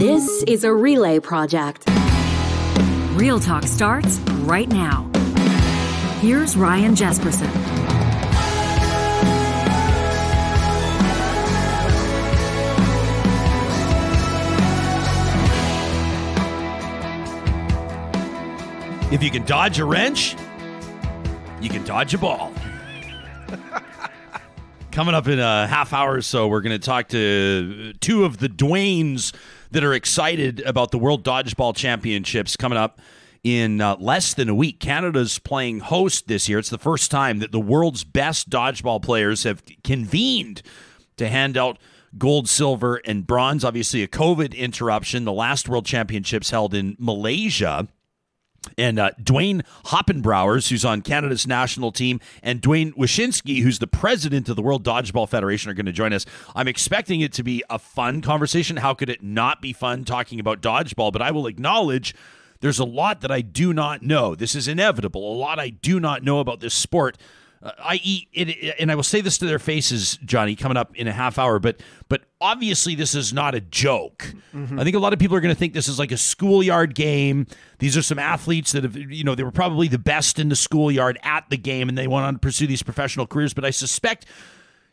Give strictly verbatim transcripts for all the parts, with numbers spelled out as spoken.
This is a Relay Project. Real Talk starts right now. Here's Ryan Jesperson. If you can dodge a wrench, you can dodge a ball. Coming up in a half hour or so, we're going to talk to two of the Dwaynes that are excited about the World Dodgeball Championships coming up in uh, less than a week. Canada's playing host this year. It's the first time that the world's best dodgeball players have convened to hand out gold, silver, and bronze. Obviously, a COVID interruption. The last World Championships held in Malaysia. And uh, Dwayne Hoppenbrouwers, who's on Canada's national team, and Dwayne Wyszynski, who's the president of the World Dodgeball Federation, are going to join us. I'm expecting it to be a fun conversation. How could it not be fun talking about dodgeball? But I will acknowledge there's a lot that I do not know. This is inevitable. A lot I do not know about this sport. Uh, that is, it, and I will say this to their faces, Johnny, coming up in a half hour, but but obviously this is not a joke. Mm-hmm. I think a lot of people are going to think this is like a schoolyard game. These are some athletes that have, you know, they were probably the best in the schoolyard at the game, and they went on to pursue these professional careers. But I suspect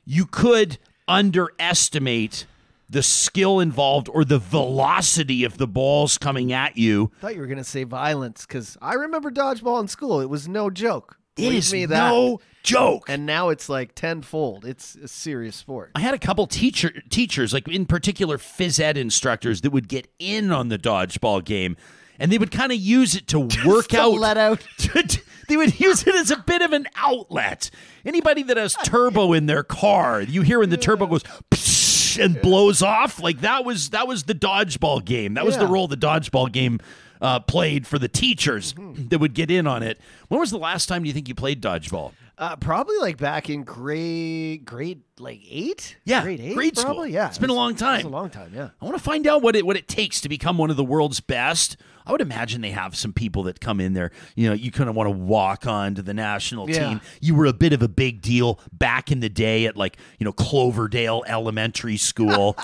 you could underestimate the skill involved or the velocity of the balls coming at you. I thought you were going to say violence, because I remember dodgeball in school. It was no joke. It is me that. No joke. And now it's like tenfold. It's a serious sport. I had a couple teacher teachers, like in particular phys ed instructors, that would get in on the dodgeball game, and they would kind of use it to work to out. Let out. To, they would use it as a bit of an outlet. Anybody that has turbo in their car, you hear when the turbo goes psh, and yeah. blows off. Like that was that was the dodgeball game. That yeah. was the role the dodgeball game Uh, played for the teachers mm-hmm. that would get in on it. When was the last time do you think you played dodgeball? Uh, probably like back in grade, grade like eight? Yeah, grade, eight, grade school. Probably? Yeah. It's been a long time. It's a long time, yeah. I want to find out what it what it takes to become one of the world's best. I would imagine they have some people that come in there. You know, you kind of want to walk on to the national yeah. team. You were a bit of a big deal back in the day at like, you know, Cloverdale Elementary School.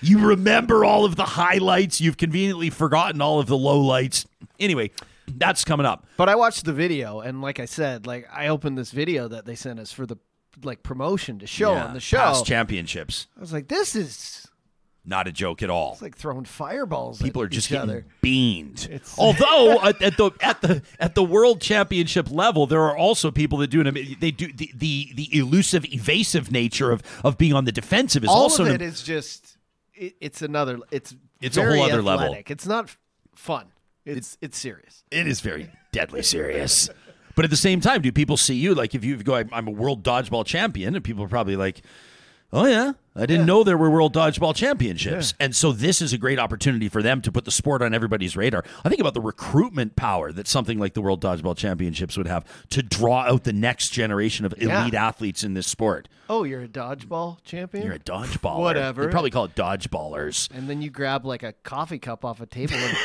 You remember all of the highlights. You've conveniently forgotten all of the lowlights. Anyway, that's coming up. But I watched the video, and like I said, like I opened this video that they sent us for the like promotion to show yeah, on the show. Past championships. I was like, this is not a joke at all. It's like throwing fireballs. People at are just each getting other. Beamed. It's... Although at, at the at the at the world championship level, there are also people that do an, they do the, the the elusive, evasive nature of of being on the defensive is all also. All of it an, is just it, it's another. It's it's very a whole other athletic. Level. It's not fun. It's it's, it's serious. It is very deadly serious. But at the same time, do people see you like if you go? I'm a world dodgeball champion, and people are probably like, oh, yeah. I didn't yeah. know there were World Dodgeball Championships. Yeah. And so this is a great opportunity for them to put the sport on everybody's radar. I think about the recruitment power that something like the World Dodgeball Championships would have to draw out the next generation of elite yeah. athletes in this sport. Oh, you're a dodgeball champion? You're a dodgeballer. Whatever. They probably call it dodgeballers. And then you grab like a coffee cup off a table and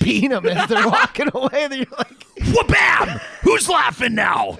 beat them as they're walking away. Then you're like, wha-bam! Who's laughing now?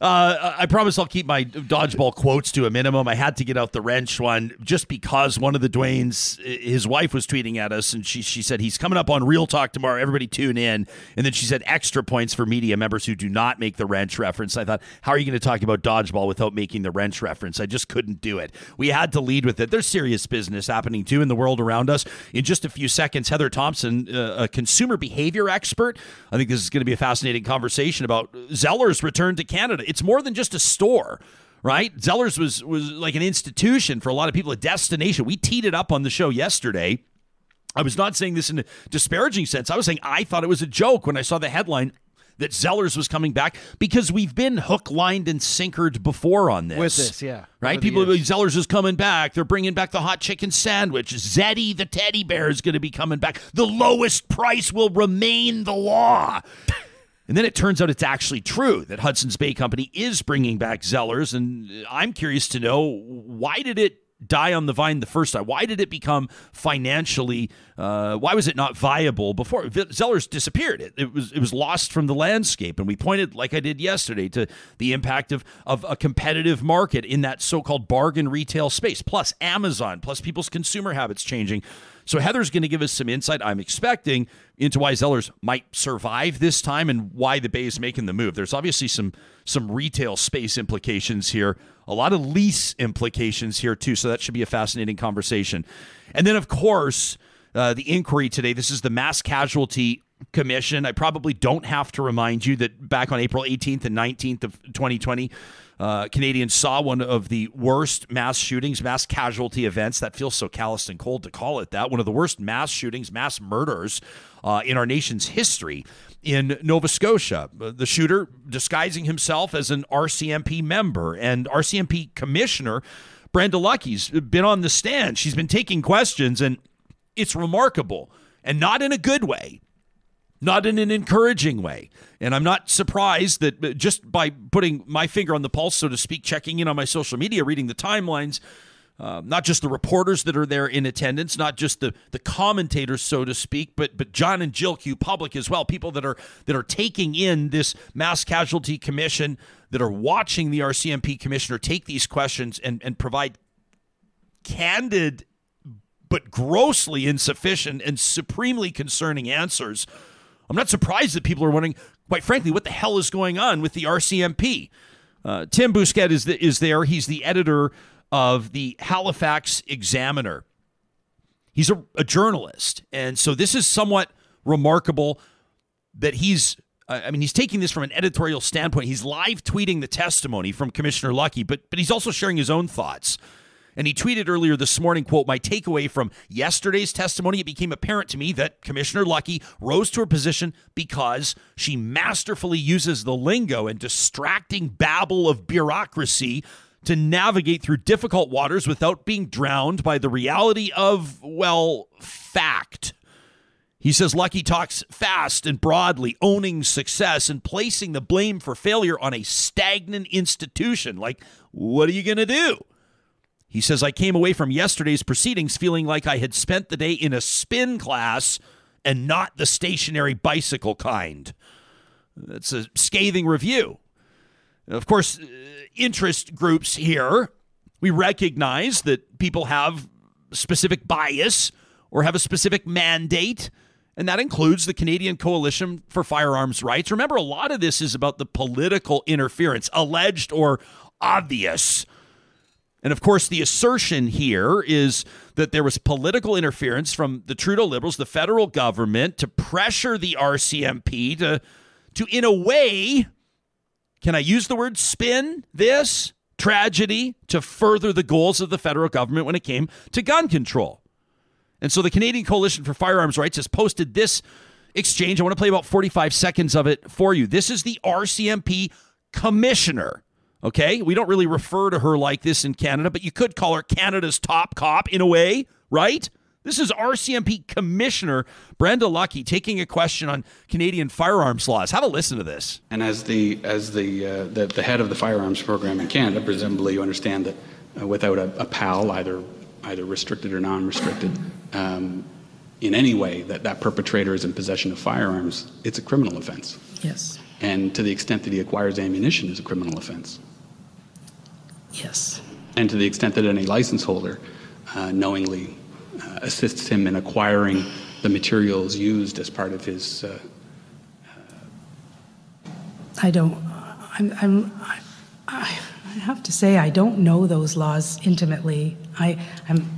Uh, I promise I'll keep my dodgeball quotes to a minimum. I had to get out the wrench one just because one of the Dwaynes, his wife was tweeting at us, and she she said, he's coming up on Real Talk tomorrow. Everybody tune in. And then she said, extra points for media members who do not make the wrench reference. I thought, how are you going to talk about dodgeball without making the wrench reference? I just couldn't do it. We had to lead with it. There's serious business happening, too, in the world around us. In just a few seconds, Heather Thomson, uh, a consumer behavior expert. I think this is going to be a fascinating conversation about Zellers' return to Canada. It's more than just a store, right? Zellers was was like an institution for a lot of people, a destination. We teed it up on the show yesterday. I was not saying this in a disparaging sense. I was saying I thought it was a joke when I saw the headline that Zellers was coming back because we've been hook, lined, and sinkered before on this. With this, yeah. Right? People believe Zellers is coming back. They're bringing back the hot chicken sandwich. Zeddy, the teddy bear, is going to be coming back. The lowest price will remain the law. And then it turns out it's actually true that Hudson's Bay Company is bringing back Zellers, and I'm curious to know, why did it die on the vine the first time? Why did it become financially, uh, why was it not viable before? Zellers disappeared. It, it was it was lost from the landscape. And we pointed, like I did yesterday, to the impact of, of a competitive market in that so-called bargain retail space, plus Amazon, plus people's consumer habits changing. So Heather's going to give us some insight, I'm expecting, into why Zellers might survive this time and why the Bay is making the move. There's obviously some some retail space implications here, a lot of lease implications here too, so that should be a fascinating conversation. And then, of course, uh, the inquiry today, this is the Mass Casualty Commission. I probably don't have to remind you that back on April eighteenth and nineteenth of twenty twenty, uh, Canadians saw one of the worst mass shootings, mass casualty events. That feels so callous and cold to call it that. One of the worst mass shootings, mass murders uh, in our nation's history in Nova Scotia. The shooter disguising himself as an R C M P member, and R C M P Commissioner Brenda Lucki's been on the stand. She's been taking questions, and it's remarkable, and not in a good way. Not in an encouraging way. And I'm not surprised that just by putting my finger on the pulse, so to speak, checking in on my social media, reading the timelines, uh, not just the reporters that are there in attendance, not just the, the commentators, so to speak, but but John and Jill Q Public as well, people that are that are taking in this Mass Casualty Commission, that are watching the R C M P Commissioner take these questions and, and provide candid but grossly insufficient and supremely concerning answers. I'm not surprised that people are wondering, quite frankly, what the hell is going on with the R C M P? Uh, Tim Bousquet is, the, is there. He's the editor of the Halifax Examiner. He's a, a journalist. And so this is somewhat remarkable that he's, uh, I mean, he's taking this from an editorial standpoint. He's live tweeting the testimony from Commissioner Lucki, but but he's also sharing his own thoughts. And he tweeted earlier this morning, quote, "My takeaway from yesterday's testimony, it became apparent to me that Commissioner Lucki rose to her position because she masterfully uses the lingo and distracting babble of bureaucracy to navigate through difficult waters without being drowned by the reality of, well, fact." He says Lucki talks fast and broadly, owning success and placing the blame for failure on a stagnant institution. Like, what are you going to do? He says, "I came away from yesterday's proceedings feeling like I had spent the day in a spin class and not the stationary bicycle kind." That's a scathing review. Of course, interest groups here, we recognize that people have specific bias or have a specific mandate, and that includes the Canadian Coalition for Firearms Rights. Remember, a lot of this is about the political interference, alleged or obvious. And, of course, the assertion here is that there was political interference from the Trudeau Liberals, the federal government, to pressure the R C M P to, to, in a way, can I use the word spin this tragedy to further the goals of the federal government when it came to gun control. And so the Canadian Coalition for Firearms Rights has posted this exchange. I want to play about forty-five seconds of it for you. This is the R C M P commissioner. Okay, we don't really refer to her like this in Canada, but you could call her Canada's top cop in a way, right? This is R C M P Commissioner Brenda Lucki taking a question on Canadian firearms laws. Have a listen to this. And as the as the uh, the, the head of the firearms program in Canada, presumably you understand that uh, without a, a P A L, either either restricted or non-restricted, um, in any way that that perpetrator is in possession of firearms, it's a criminal offense. Yes. And to the extent that he acquires ammunition is a criminal offense. Yes. And to the extent that any license holder uh, knowingly uh, assists him in acquiring the materials used as part of his. Uh, uh, I don't. I'm. I'm I, I have to say I don't know those laws intimately. I. I'm.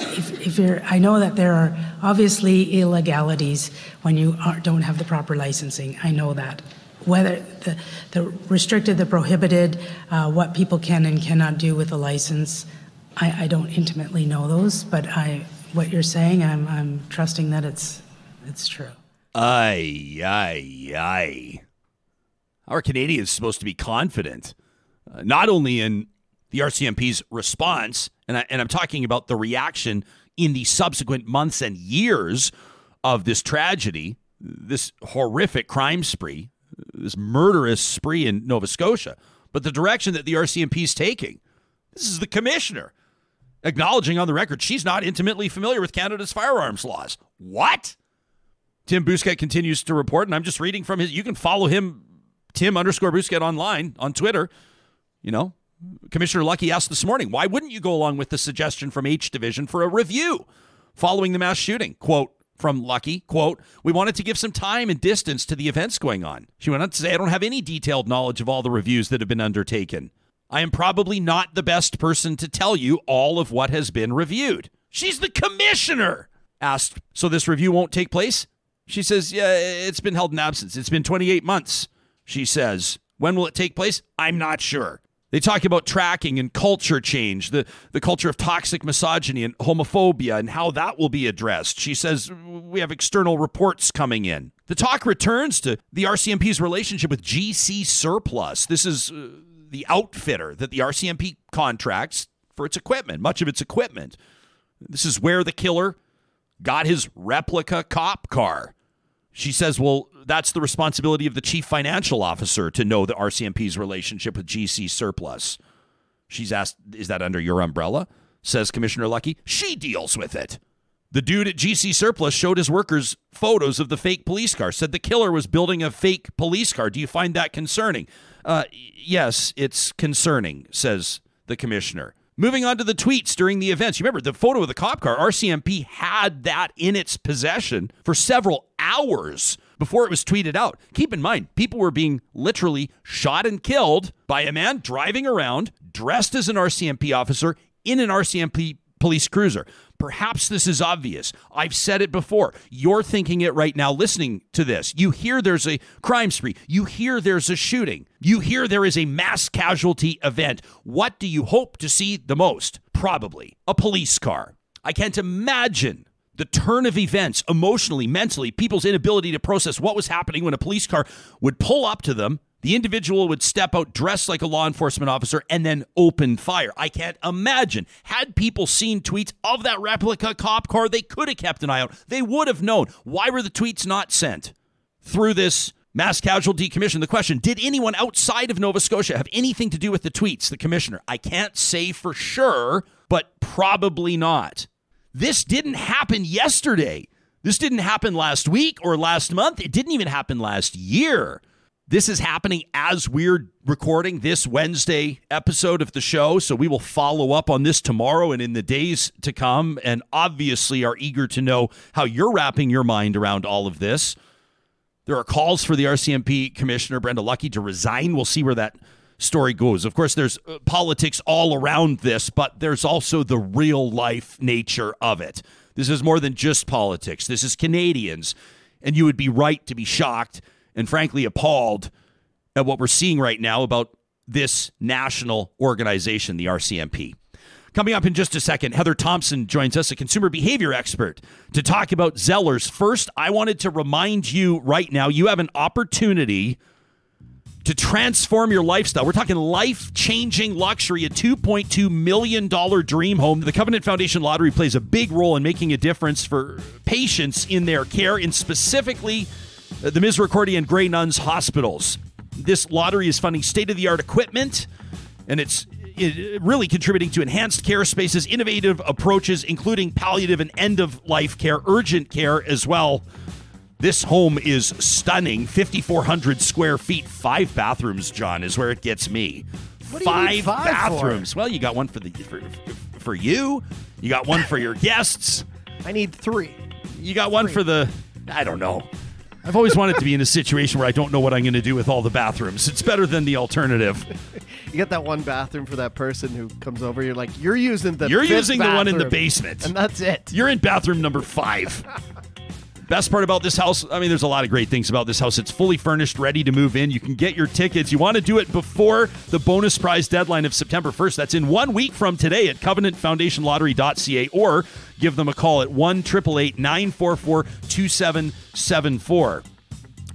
If, if you're, I know that there are obviously illegalities when you are, don't have the proper licensing. I know that. Whether the, the restricted, the prohibited, uh, what people can and cannot do with a license, I, I don't intimately know those. But I, what you're saying, I'm, I'm trusting that it's, it's true. Aye, aye, aye. Our Canadians are supposed to be confident, uh, not only in the R C M P's response, and, I, and I'm talking about the reaction in the subsequent months and years of this tragedy, this horrific crime spree, this murderous spree in Nova Scotia, but the direction that the R C M P is taking. This is the commissioner. acknowledging on the record she's not intimately familiar with Canada's firearms laws. What? Tim Bousquet continues to report, and I'm just reading from his, you can follow him, Tim underscore Bousquet online on Twitter. You know, Commissioner Lucki asked this morning, why wouldn't you go along with the suggestion from H Division for a review following the mass shooting? Quote from Lucki, quote, we wanted to give some time and distance to the events going on. She went on to say, I don't have any detailed knowledge of all the reviews that have been undertaken. I am probably not the best person to tell you all of what has been reviewed. She's the commissioner. Asked, so this review won't take place? She says, yeah, it's been held in absence. It's been twenty-eight months, she says. When will it take place? I'm not sure. They talk about tracking and culture change, the, the culture of toxic misogyny and homophobia and how that will be addressed. She says, we have external reports coming in. The talk returns to the R C M P's relationship with G C Surplus. This is uh, the outfitter that the R C M P contracts for its equipment, much of its equipment. This is where the killer got his replica cop car. She says, well, that's the responsibility of the chief financial officer to know the R C M P's relationship with G C Surplus. She's asked, is that under your umbrella? Says Commissioner Lucki. She deals with it. The dude at G C Surplus showed his workers photos of the fake police car, said the killer was building a fake police car. Do you find that concerning? Uh, yes, it's concerning, says the commissioner. Moving on to the tweets during the events. You remember the photo of the cop car, R C M P had that in its possession for several hours before it was tweeted out. Keep in mind, people were being literally shot and killed by a man driving around dressed as an R C M P officer in an R C M P police cruiser. Perhaps this is obvious. I've said it before. You're thinking it right now listening to this. You hear there's a crime spree. You hear there's a shooting. You hear there is a mass casualty event. What do you hope to see the most? Probably a police car. I can't imagine the turn of events emotionally, mentally, people's inability to process what was happening when a police car would pull up to them. The individual would step out dressed like a law enforcement officer and then open fire. I can't imagine. Had people seen tweets of that replica cop car, they could have kept an eye out. They would have known. Why were the tweets not sent? Through this Mass Casualty Commission, the question, did anyone outside of Nova Scotia have anything to do with the tweets? The commissioner, I can't say for sure, but probably not. This didn't happen yesterday. This didn't happen last week or last month. It didn't even happen last year. This is happening as we're recording this Wednesday episode of the show, so we will follow up on this tomorrow and in the days to come, and obviously are eager to know how you're wrapping your mind around all of this. There are calls for the R C M P Commissioner, Brenda Lucki, to resign. We'll see where that story goes. Of course, there's politics all around this, but there's also the real-life nature of it. This is more than just politics. This is Canadians, and you would be right to be shocked and frankly appalled at what we're seeing right now about this national organization, the R C M P. Coming up in just a second, Heather Thomson joins us, a consumer behavior expert, to talk about Zellers. First, I wanted to remind you right now, you have an opportunity to transform your lifestyle. We're talking life-changing luxury, a two point two million dollars dream home. The Covenant Foundation Lottery plays a big role in making a difference for patients in their care, and specifically the Misericordia and Grey Nuns hospitals. This lottery is funding state-of-the-art equipment, and it's it really contributing to enhanced care spaces, innovative approaches, including palliative and end-of-life care, urgent care as well. This home is stunning. fifty-four hundred square feet, five bathrooms, John, is where it gets me. What do you five, five bathrooms. For? Well, you got one for the for, for you. You got one for your guests. I need three. You got one three. for the, I don't know. I've always wanted to be in a situation where I don't know what I'm going to do with all the bathrooms. It's better than the alternative. You get that one bathroom for that person who comes over. You're like, you're using the You're using bathroom, the one in the basement. And that's it. You're in bathroom number five. Best part about this house, I mean, there's a lot of great things about this house. It's fully furnished, ready to move in. You can get your tickets. You want to do it before the bonus prize deadline of September first. That's in one week from today at covenant foundation lottery dot c a, or give them a call at one eight eight eight, nine four four, two seven seven four.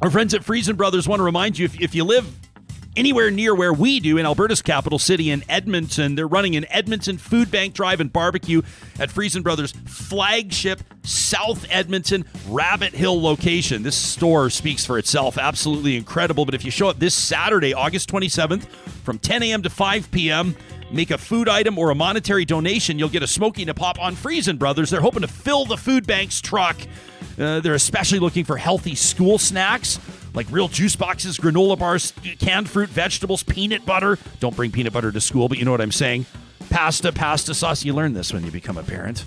Our friends at Friesen Brothers want to remind you, if, if you live anywhere near where we do in Alberta's capital city in Edmonton. They're running an Edmonton Food Bank Drive and Barbecue at Friesen Brothers' flagship South Edmonton Rabbit Hill location. This store speaks for itself. Absolutely incredible. But if you show up this Saturday, August twenty-seventh, from ten a.m. to five p.m., make a food item or a monetary donation, you'll get a smoking to pop on Friesen Brothers. They're hoping to fill the food bank's truck. Uh, they're especially looking for healthy school snacks, like real juice boxes, granola bars, canned fruit, vegetables, peanut butter. Don't bring peanut butter to school, but you know what I'm saying. Pasta, pasta sauce. You learn this when you become a parent.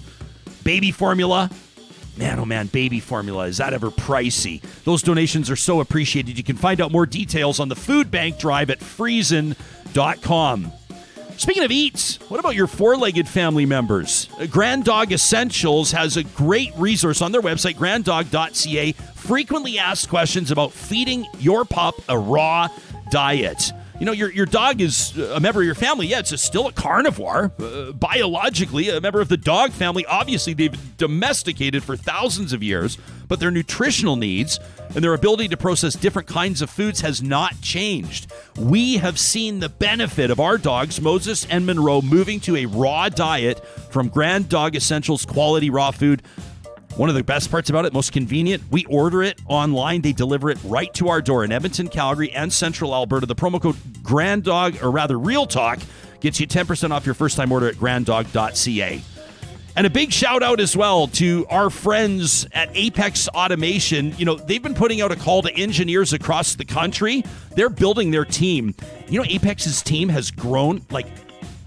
Baby formula. Man, oh man, baby formula. Is that ever pricey? Those donations are so appreciated. You can find out more details on the food bank drive at friesen dot com. Speaking of eats, what about your four-legged family members? Grand Dog Essentials has a great resource on their website, grand dog dot c a. Frequently asked questions about feeding your pup a raw diet. You know, your, your dog is a member of your family. Yeah, it's a, still a carnivore. Uh, biologically, a member of the dog family. Obviously, they've been domesticated for thousands of years, but their nutritional needs and their ability to process different kinds of foods has not changed. We have seen the benefit of our dogs, Moses and Monroe, moving to a raw diet from Grand Dog Essentials quality raw food. One of the best parts about it, most convenient, we order it online. They deliver it right to our door in Edmonton, Calgary, and Central Alberta. The promo code Grand Dog, or rather Real Talk, gets you ten percent off your first-time order at grand dog dot c a. And a big shout out as well to our friends at Apex Automation. You know, they've been putting out a call to engineers across the country. They're building their team. You know, Apex's team has grown like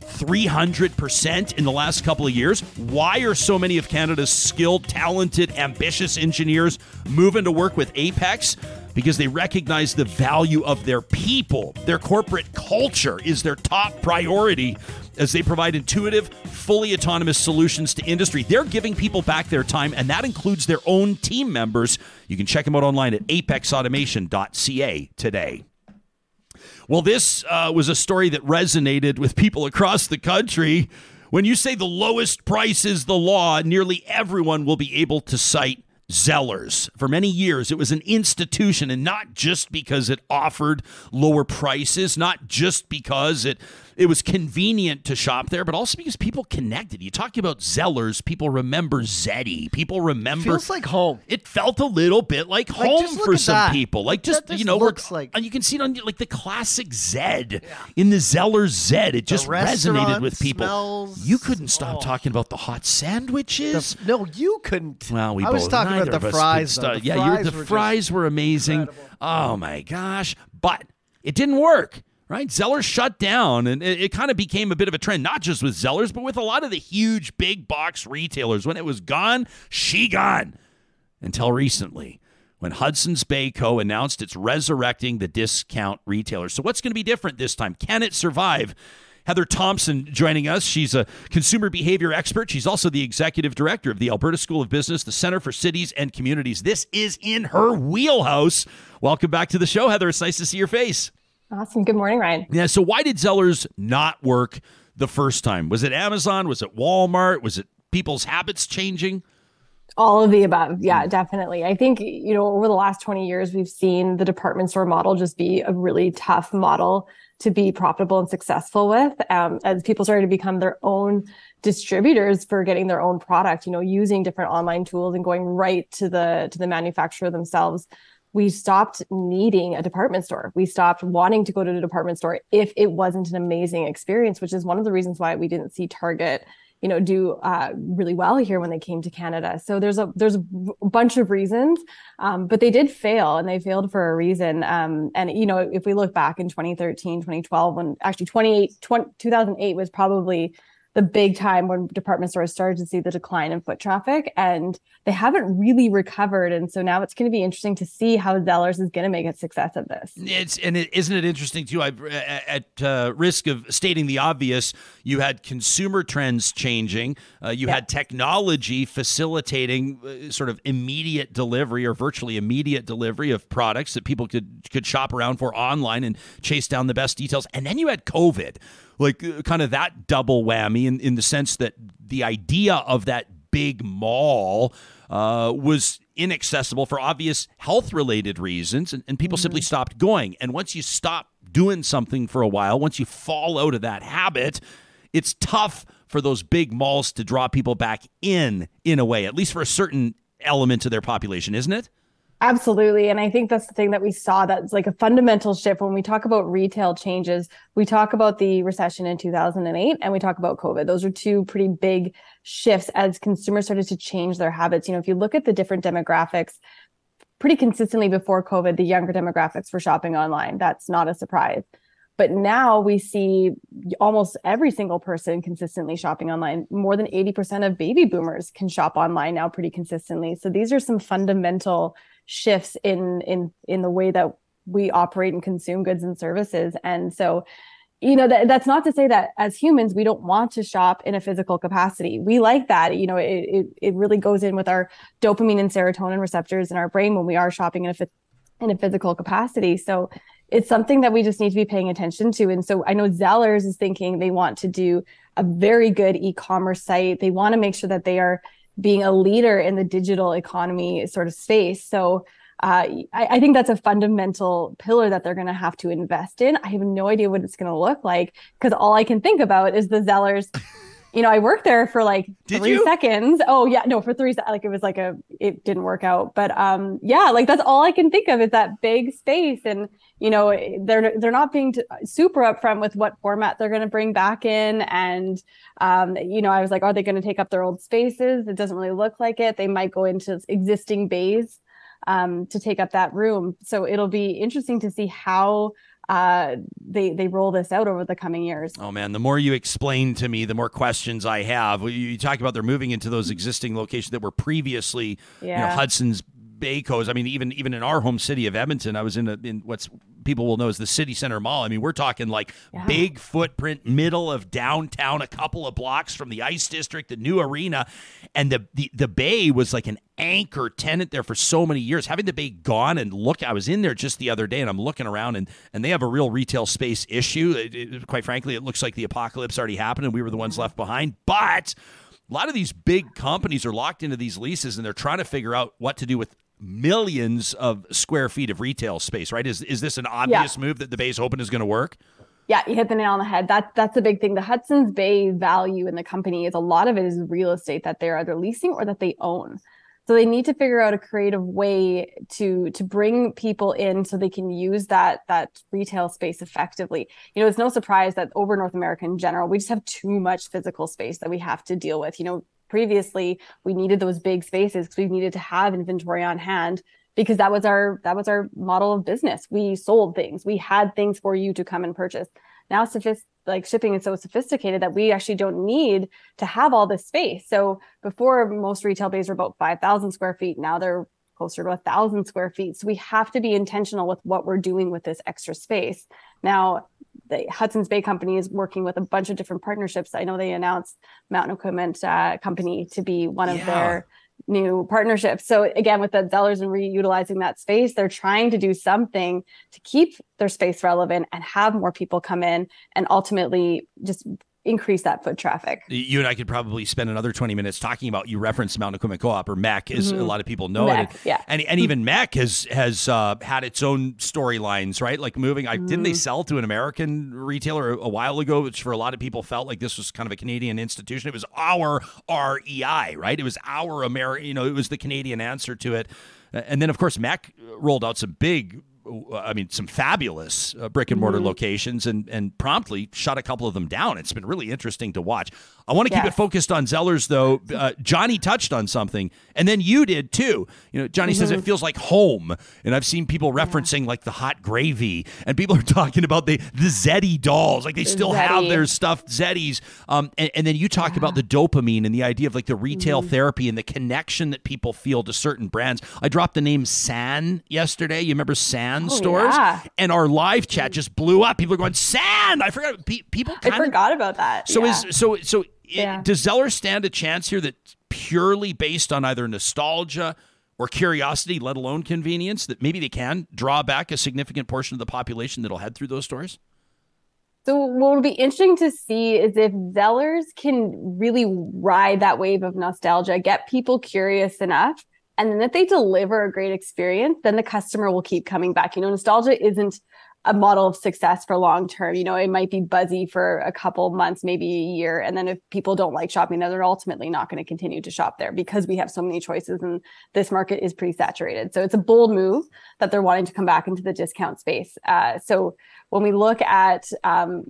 three hundred percent in the last couple of years. Why are so many of Canada's skilled, talented, ambitious engineers moving to work with Apex? Because they recognize the value of their people. Their corporate culture is their top priority as they provide intuitive, fully autonomous solutions to industry. They're giving people back their time, and that includes their own team members. You can check them out online at apex automation dot c a today. Well, this uh, was a story that resonated with people across the country. When you say the lowest price is the law, nearly everyone will be able to cite Zellers. For many years, it was an institution, and not just because it offered lower prices, not just because it, it was convenient to shop there, but also because people connected. You talk about Zellers, people remember Zeddy. People remember... Feels like home. It felt a little bit like, like home for some that. people. Like just, just you know... Looks like, like, and you can see it on like the classic Zed. Yeah. In the Zellers Zed, it just resonated with people. Smells, you couldn't stop oh. talking about the hot sandwiches. The, no, you couldn't. Well, we I both... was talking Neither about the fries, though. The yeah, fries you, the were fries were amazing. Incredible. Oh, my gosh. But it didn't work, right? Zellers shut down, and it, it kind of became a bit of a trend, not just with Zellers, but with a lot of the huge big box retailers. When it was gone, she gone. Until recently, when Hudson's Bay Co. announced it's resurrecting the discount retailer. So what's going to be different this time? Can it survive? Heather Thomson joining us. She's a consumer behavior expert. She's also the executive director of the Alberta School of Business, the Center for Cities and Communities. This is in her wheelhouse. Welcome back to the show, Heather. It's nice to see your face. Awesome. Good morning, Ryan. Yeah. So why did Zellers not work the first time? Was it Amazon? Was it Walmart? Was it people's habits changing? All of the above. Yeah, definitely. I think, you know, over the last twenty years, we've seen the department store model just be a really tough model to be profitable and successful with. Um, as people started to become their own distributors for getting their own product, you know, using different online tools and going right to the to the manufacturer themselves, we stopped needing a department store. We stopped wanting to go to the department store if it wasn't an amazing experience, which is one of the reasons why we didn't see Target, you know, do uh, really well here when they came to Canada. So there's a there's a bunch of reasons, um, but they did fail, and they failed for a reason. Um, and, you know, if we look back in twenty thirteen, twenty twelve, when actually twenty-eight, twenty, two thousand eight was probably the big time when department stores started to see the decline in foot traffic, and they haven't really recovered. And so now it's going to be interesting to see how Zellers is going to make a success of this. It's and it, isn't it interesting too? I, at uh, risk of stating the obvious, you had consumer trends changing, uh, you yeah. had technology facilitating uh, sort of immediate delivery or virtually immediate delivery of products that people could could shop around for online and chase down the best details, and then you had COVID. Like kind of that double whammy in, in the sense that the idea of that big mall uh, was inaccessible for obvious health related reasons. And, and people mm-hmm. simply stopped going. And once you stop doing something for a while, once you fall out of that habit, it's tough for those big malls to draw people back in, in a way, at least for a certain element of their population, isn't it? Absolutely. And I think that's the thing that we saw. That's like a fundamental shift. When we talk about retail changes, we talk about the recession in two thousand eight and we talk about COVID. Those are two pretty big shifts as consumers started to change their habits. You know, if you look at the different demographics, pretty consistently before COVID, the younger demographics were shopping online. That's not a surprise. But now we see almost every single person consistently shopping online. More than eighty percent of baby boomers can shop online now pretty consistently. So these are some fundamental shifts in in in the way that we operate and consume goods and services. And so, you know, that, that's not to say that as humans, we don't want to shop in a physical capacity. We like that. You know, it, it, it really goes in with our dopamine and serotonin receptors in our brain when we are shopping in a, in a physical capacity. So it's something that we just need to be paying attention to. And so I know Zellers is thinking they want to do a very good e-commerce site. They want to make sure that they are being a leader in the digital economy sort of space. So uh, I, I think that's a fundamental pillar that they're going to have to invest in. I have no idea what it's going to look like, because all I can think about is the Zellers. You know, I worked there for like Did three you? seconds. Oh yeah, no, for three seconds. Like it was like a, it didn't work out. But um, yeah, like that's all I can think of is that big space. And, you know, they're they're not being t- super upfront with what format they're going to bring back in. And, um, you know, I was like, are they going to take up their old spaces? It doesn't really look like it. They might go into existing bays um, to take up that room. So it'll be interesting to see how Uh, they they roll this out over the coming years. Oh, man. The more you explain to me, the more questions I have. You talk about they're moving into those existing locations that were previously yeah. you know, Hudson's Bay Coast. I mean, even even in our home city of Edmonton, I was in, a, in what's people will know is the City Center Mall. I mean, we're talking like yeah. big footprint, middle of downtown, a couple of blocks from the Ice District, the new arena. And the, the, the Bay was like an anchor tenant there for so many years. Having the Bay gone, and look, I was in there just the other day and I'm looking around and, and they have a real retail space issue. It, it, quite frankly, it looks like the apocalypse already happened and we were the ones left behind. But a lot of these big companies are locked into these leases and they're trying to figure out what to do with millions of square feet of retail space, right? Is is this an obvious yeah. move that the Bay's hoping is going to work? Yeah, you hit the nail on the head. That's that's the big thing. The Hudson's Bay value in the company is a lot of it is real estate that they're either leasing or that they own. So they need to figure out a creative way to to bring people in so they can use that that retail space effectively. You know, it's no surprise that over North America in general, we just have too much physical space that we have to deal with. You know, previously, we needed those big spaces because we needed to have inventory on hand because that was our that was our model of business. We sold things. We had things for you to come and purchase. Now, sophist- like shipping is so sophisticated that we actually don't need to have all this space. So before, most retail bays were about five thousand square feet. Now they're closer to one thousand square feet. So we have to be intentional with what we're doing with this extra space. Now, the Hudson's Bay Company is working with a bunch of different partnerships. I know they announced Mountain Equipment uh, Company to be one of yeah. their new partnerships. So again, with the Zellers and reutilizing that space, they're trying to do something to keep their space relevant and have more people come in and ultimately just increase that foot traffic. You and I could probably spend another twenty minutes talking about, you referenced Mountain Equipment Co-op, or M E C, as mm-hmm. a lot of people know M E C, it. Yeah. And and even M E C has has uh, had its own storylines, right? Like moving, mm-hmm. I, didn't they sell to an American retailer a while ago, which for a lot of people felt like this was kind of a Canadian institution. It was our R E I, right? It was our American, you know, it was the Canadian answer to it. And then, of course, M E C rolled out some big I mean, some fabulous uh, brick and mortar mm-hmm. locations and, and promptly shut a couple of them down. It's been really interesting to watch. I want to keep yeah. it focused on Zellers, though. Uh, Johnny touched on something, and then you did, too. You know, Johnny mm-hmm. says it feels like home, and I've seen people referencing, yeah. like, the hot gravy, and people are talking about the, the Zeddy dolls. Like, they still Zeddy. have their stuffed Zeddies. Um, and, and then you talk yeah. about the dopamine and the idea of, like, the retail mm-hmm. therapy and the connection that people feel to certain brands. I dropped the name San yesterday. You remember San? Oh, stores yeah. and our live chat just blew up. People are going, Sand! I forgot. Pe- people kinda... I forgot about that. So yeah. is so so it, yeah. does Zeller stand a chance here that's purely based on either nostalgia or curiosity, let alone convenience, that maybe they can draw back a significant portion of the population that'll head through those stores? So what will be interesting to see is if Zellers can really ride that wave of nostalgia, get people curious enough, and then if they deliver a great experience, then the customer will keep coming back. You know, nostalgia isn't a model of success for long term. You know, it might be buzzy for a couple months, maybe a year. And then if people don't like shopping there, they're ultimately not going to continue to shop there because we have so many choices and this market is pretty saturated. So it's a bold move that they're wanting to come back into the discount space. Uh, so when we look at um,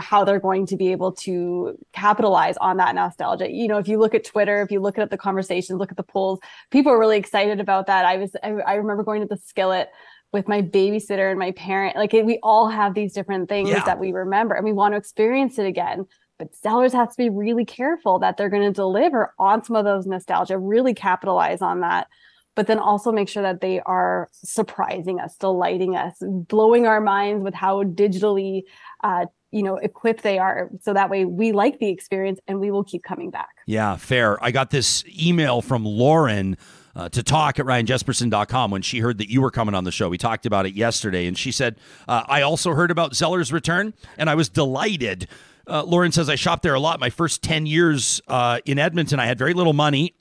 how they're going to be able to capitalize on that nostalgia, you know, if you look at Twitter, if you look at the conversations, look at the polls, people are really excited about that. I was, I, I remember going to the Skillet with my babysitter and my parent. Like, we all have these different things yeah. that we remember and we want to experience it again. But sellers have to be really careful that they're going to deliver on some of those nostalgia, really capitalize on that, but then also make sure that they are surprising us, delighting us, blowing our minds with how digitally, uh, you know, equipped they are. So that way we like the experience and we will keep coming back. Yeah, fair. I got this email from Lauren Uh, to talk at ryan jesperson dot com when she heard that you were coming on the show. We talked about it yesterday, and she said, uh, I also heard about Zellers' return, and I was delighted. Uh, Lauren says, I shopped there a lot. My first ten years uh, in Edmonton, I had very little money.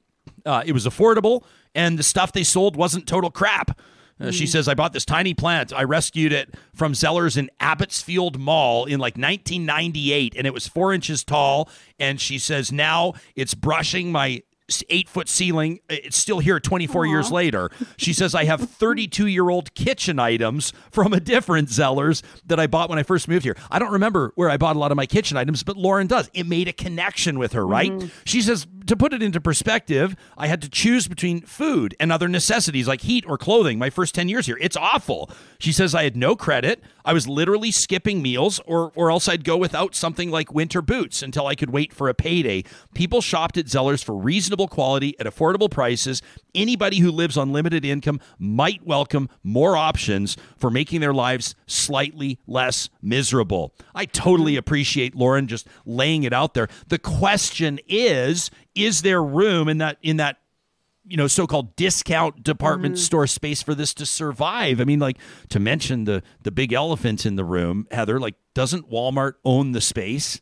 Uh, it was affordable, and the stuff they sold wasn't total crap. Uh, she says, I bought this tiny plant. I rescued it from Zellers in Abbotsfield Mall in like nineteen ninety-eight, and it was four inches tall. And she says, now it's brushing my eight-foot ceiling. It's still here twenty-four Aww. Years later. She says, I have thirty-two-year-old kitchen items from a different Zellers that I bought when I first moved here. I don't remember where I bought a lot of my kitchen items, but Lauren does. It made a connection with her, right? Mm-hmm. She says, to put it into perspective, I had to choose between food and other necessities like heat or clothing my first ten years here. It's awful. She says, I had no credit. I was literally skipping meals or or else I'd go without something like winter boots until I could wait for a payday. People shopped at Zellers for reasonable quality at affordable prices. Anybody who lives on limited income might welcome more options for making their lives slightly less miserable. I totally appreciate Lauren just laying it out there. The question is, is there room in that in that, you know, so-called discount department mm-hmm. store space for this to survive? I mean, like, to mention the the big elephant in the room, Heather, like, doesn't Walmart own the space?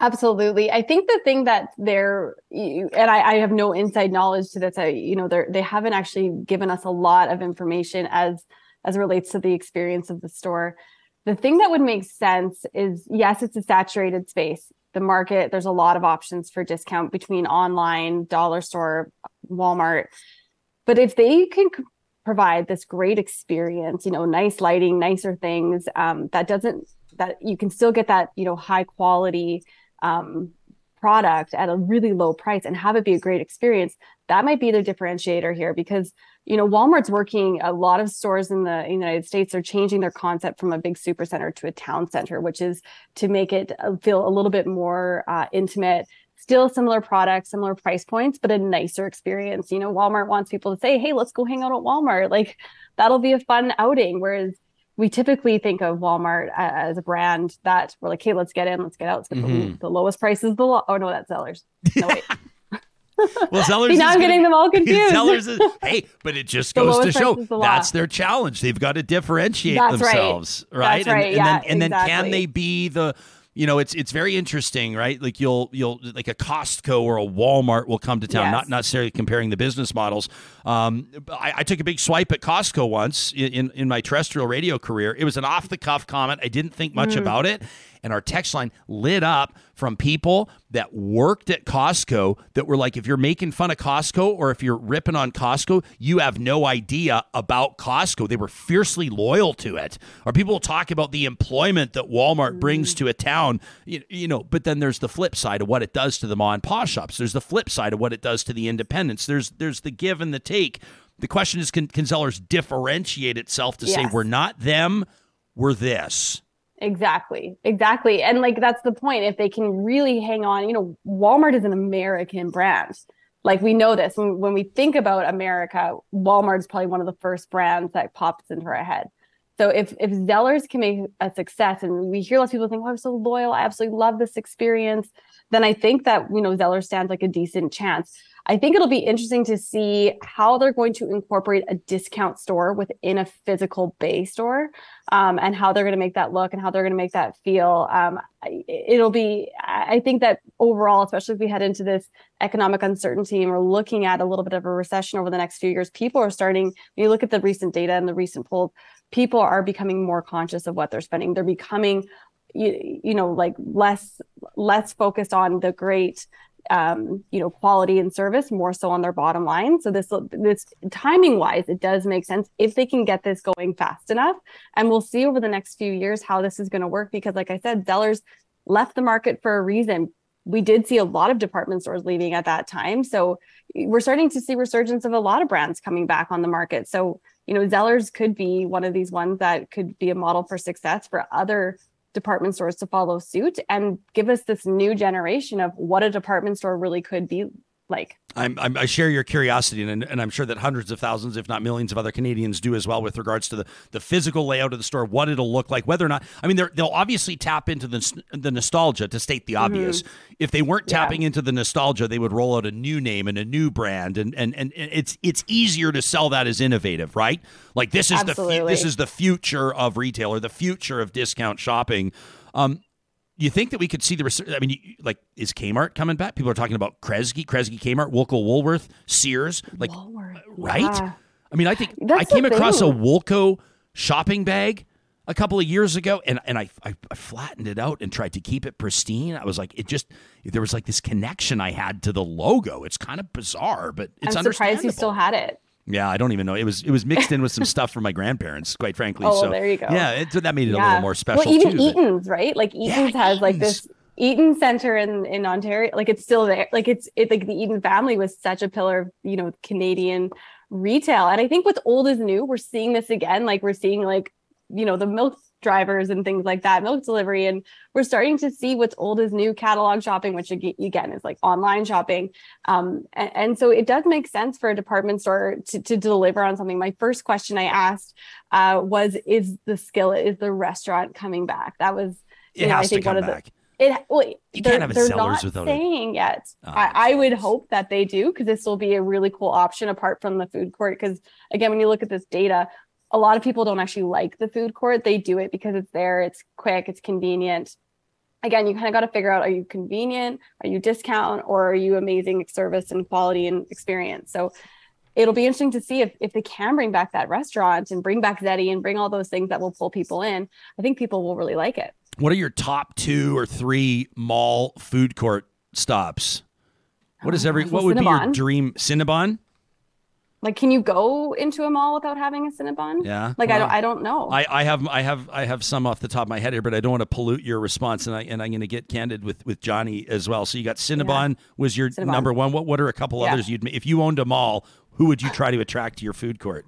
Absolutely. I think the thing that they're, and I, I have no inside knowledge to this, I, you know, they they haven't actually given us a lot of information as as it relates to the experience of the store. The thing that would make sense is, yes, it's a saturated space. The market, there's a lot of options for discount between online, dollar store, Walmart. But if they can c- provide this great experience, you know, nice lighting, nicer things, um, that doesn't, that you can still get that, you know, high quality um, product at a really low price and have it be a great experience, that might be the differentiator here. Because, you know, Walmart's working, a lot of stores in the United States are changing their concept from a big supercenter to a town center, which is to make it feel a little bit more uh, intimate, still similar products, similar price points, but a nicer experience. You know, Walmart wants people to say, hey, let's go hang out at Walmart. Like, that'll be a fun outing. Whereas we typically think of Walmart as a brand that we're like, hey, let's get in, let's get out. Let's get mm-hmm. the, the lowest price is the law. Oh, no, that's Zellers. No, wait. Well, Zellers See, now is I'm gonna, getting them all confused. Zellers is, hey, but it just goes to show the that's their challenge. They've got to differentiate that's themselves, right? Right? That's and, right. And, yeah, then, and exactly. then can they be the, you know, it's it's very interesting, right? Like you'll you'll like a Costco or a Walmart will come to town. Yes. Not not necessarily comparing the business models. Um, I, I took a big swipe at Costco once in, in in my terrestrial radio career. It was an off the cuff comment. I didn't think much mm. about it. And our text line lit up from people that worked at Costco that were like, if you're making fun of Costco or if you're ripping on Costco, you have no idea about Costco. They were fiercely loyal to it. Or people will talk about the employment that Walmart brings to a town, you, you know, but then there's the flip side of what it does to the ma and pa shops. There's the flip side of what it does to the independents. There's there's the give and the take. The question is, can, can Zellers differentiate itself to yes. say, we're not them, we're this? Exactly. Exactly. And like, that's the point. If they can really hang on, you know, Walmart is an American brand. Like, we know this when, when we think about America, Walmart is probably one of the first brands that pops into our head. So if, if Zellers can make a success, and we hear lots of people think, oh, I'm so loyal, I absolutely love this experience, then I think that, you know, Zellers stands like a decent chance. I think it'll be interesting to see how they're going to incorporate a discount store within a physical Bay store, um, and how they're going to make that look and how they're going to make that feel. Um, it'll be, I think that overall, especially if we head into this economic uncertainty and we're looking at a little bit of a recession over the next few years, people are starting, when you look at the recent data and the recent polls, people are becoming more conscious of what they're spending. They're becoming, you, you know, like less, less focused on the great, um, you know, quality and service, more so on their bottom line. So this, this timing wise, it does make sense if they can get this going fast enough. And we'll see over the next few years how this is going to work, because like I said, Zellers left the market for a reason. We did see a lot of department stores leaving at that time. So we're starting to see resurgence of a lot of brands coming back on the market. So, you know, Zellers could be one of these ones that could be a model for success for other department stores to follow suit and give us this new generation of what a department store really could be like. I'm, I'm, I share your curiosity, and, and I'm sure that hundreds of thousands, if not millions, of other Canadians do as well with regards to the, the physical layout of the store, what it'll look like, whether or not. I mean, they'll obviously tap into the the nostalgia, to state the obvious. Mm-hmm. If they weren't tapping yeah. into the nostalgia, they would roll out a new name and a new brand, and and and it's it's easier to sell that as innovative, right? Like this is Absolutely. the this is the future of retail, or the future of discount shopping. Um, You think that we could see the, I mean, like, is Kmart coming back? People are talking about Kresge, Kresge, Kmart, Woolco, Woolworth, Sears, like, Woolworth, right? Yeah. I mean, I think That's I came across thing. a Woolco shopping bag a couple of years ago, and, and I, I I flattened it out and tried to keep it pristine. I was like, it just, there was like this connection I had to the logo. It's kind of bizarre, but it's I'm surprised you still had it. Yeah, I don't even know. It was it was mixed in with some stuff from my grandparents, quite frankly. Oh, so, there you go. Yeah, it, so that made it yeah. a little more special. Well, even too, Eaton's, but... right? Like Eaton's yeah, has Eaton's. like this Eaton Center in, in Ontario. Like it's still there. Like it's it, like the Eaton family was such a pillar of, you know, Canadian retail. And I think what's old is new. We're seeing this again. Like we're seeing like, you know, the milk drivers and things like that, milk delivery. And we're starting to see what's old is new, catalog shopping, which again is like online shopping. Um, and, and so it does make sense for a department store to, to deliver on something. My first question I asked uh, was, is the skillet, is the restaurant coming back? That was, you it know, has I think to come one back. Of the, it, well, you can't have a Zellers without saying it. Yet. Oh, I, I would hope that they do, because this will be a really cool option apart from the food court. Because again, when you look at this data, a lot of people don't actually like the food court. They do it because it's there, it's quick, it's convenient. Again, you kind of got to figure out, are you convenient? Are you discount? Or are you amazing service and quality and experience? So it'll be interesting to see if, if they can bring back that restaurant and bring back Zeddy and bring all those things that will pull people in. I think people will really like it. What are your top two or three mall food court stops? What is every, what would be your dream? Cinnabon? Like, can you go into a mall without having a Cinnabon? Yeah. Like, well, I don't, I don't know. I, I have, I have, I have some off the top of my head here, but I don't want to pollute your response. And I, and I'm going to get candid with, with Johnny as well. So you got Cinnabon yeah. was your Cinnabon. number one. What, what are a couple yeah. others you'd, if you owned a mall, who would you try to attract to your food court?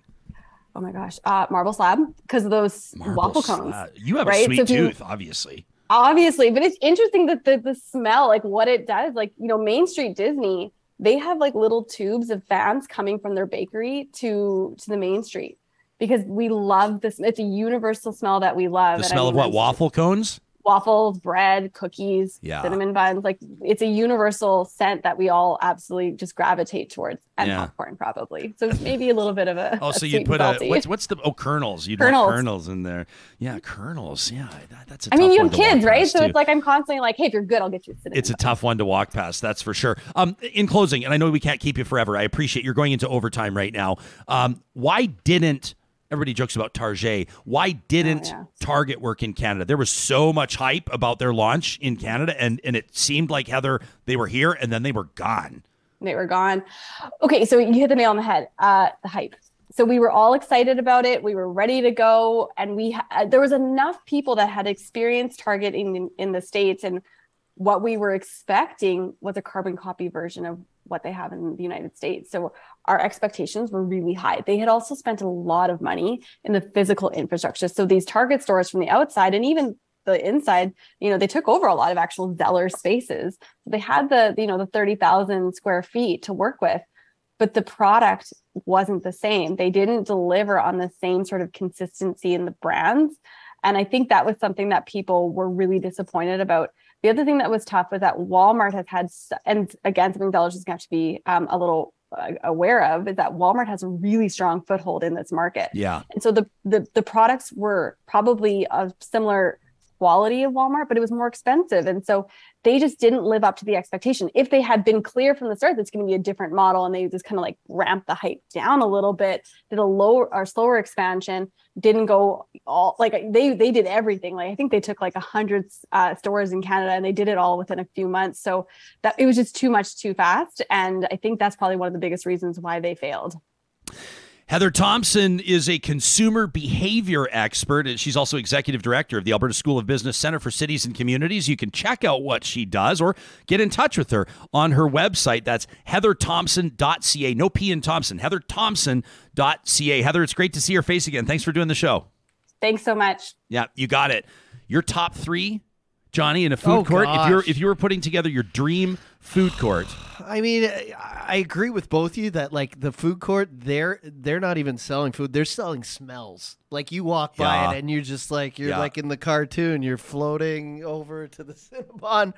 Oh my gosh. Uh, Marble Slab. Cause of those Marble waffle cones. Slab. You have right? a sweet so tooth, you, obviously. Obviously. But it's interesting that the, the smell, like what it does, like, you know, Main Street Disney, they have like little tubes of fans coming from their bakery to, to the main street, because we love this. It's a universal smell that we love. The and smell I mean, of what? Waffle cones? Waffles, bread, cookies, yeah. cinnamon buns. Like it's a universal scent that we all absolutely just gravitate towards, and yeah. popcorn probably. So it's maybe a little bit of a. Oh, a so you'd put a, what's, what's the, oh, Kernels. You'd put Kernels in there. Yeah, Kernels. Yeah, that, that's a I tough mean, you have kids, right? So too. It's like I'm constantly like, hey, if you're good, I'll get you a cinnamon. It's bun. A tough one to walk past. That's for sure. Um, in closing, and I know we can't keep you forever. I appreciate you're going into overtime right now. Um, why didn't Everybody jokes about Target. Why didn't oh, yeah. Target work in Canada? There was so much hype about their launch in Canada, and, and it seemed like, Heather, they were here and then they were gone. They were gone. Okay, so you hit the nail on the head, uh, the hype. So we were all excited about it. We were ready to go, and we ha- there was enough people that had experienced Target in, in the States, and what we were expecting was a carbon copy version of what they have in the United States. So our expectations were really high. They had also spent a lot of money in the physical infrastructure. So these Target stores from the outside and even the inside, you know, they took over a lot of actual Zellers spaces. They had the, you know, the thirty thousand square feet to work with, but the product wasn't the same. They didn't deliver on the same sort of consistency in the brands. And I think that was something that people were really disappointed about. The other thing that was tough was that Walmart has had, and again, something Zellers is going to have to be um, a little uh, aware of, is that Walmart has a really strong foothold in this market. Yeah. And so the the, the products were probably of similar quality of Walmart, but it was more expensive. And so they just didn't live up to the expectation. If they had been clear from the start, that's going to be a different model, and they just kind of like ramped the hype down a little bit, did a lower or slower expansion, didn't go all like they, they did everything. Like I think they took like a hundred uh, stores in Canada, and they did it all within a few months. So that it was just too much, too fast. And I think that's probably one of the biggest reasons why they failed. Heather Thomson is a consumer behavior expert, and she's also executive director of the Alberta School of Business Center for Cities and Communities. You can check out what she does or get in touch with her on her website. That's heather thomson dot c a. No P in Thompson. heather thomson dot c a. Heather, it's great to see your face again. Thanks for doing the show. Thanks so much. Yeah, you got it. Your top three, Johnny, in a food oh, court. Gosh. If you're if you were putting together your dream food court, I mean, I agree with both of you that like the food court, they're they're not even selling food; they're selling smells. Like you walk yeah. by it, and you're just like you're yeah. like in the cartoon, you're floating over to the Cinnabon.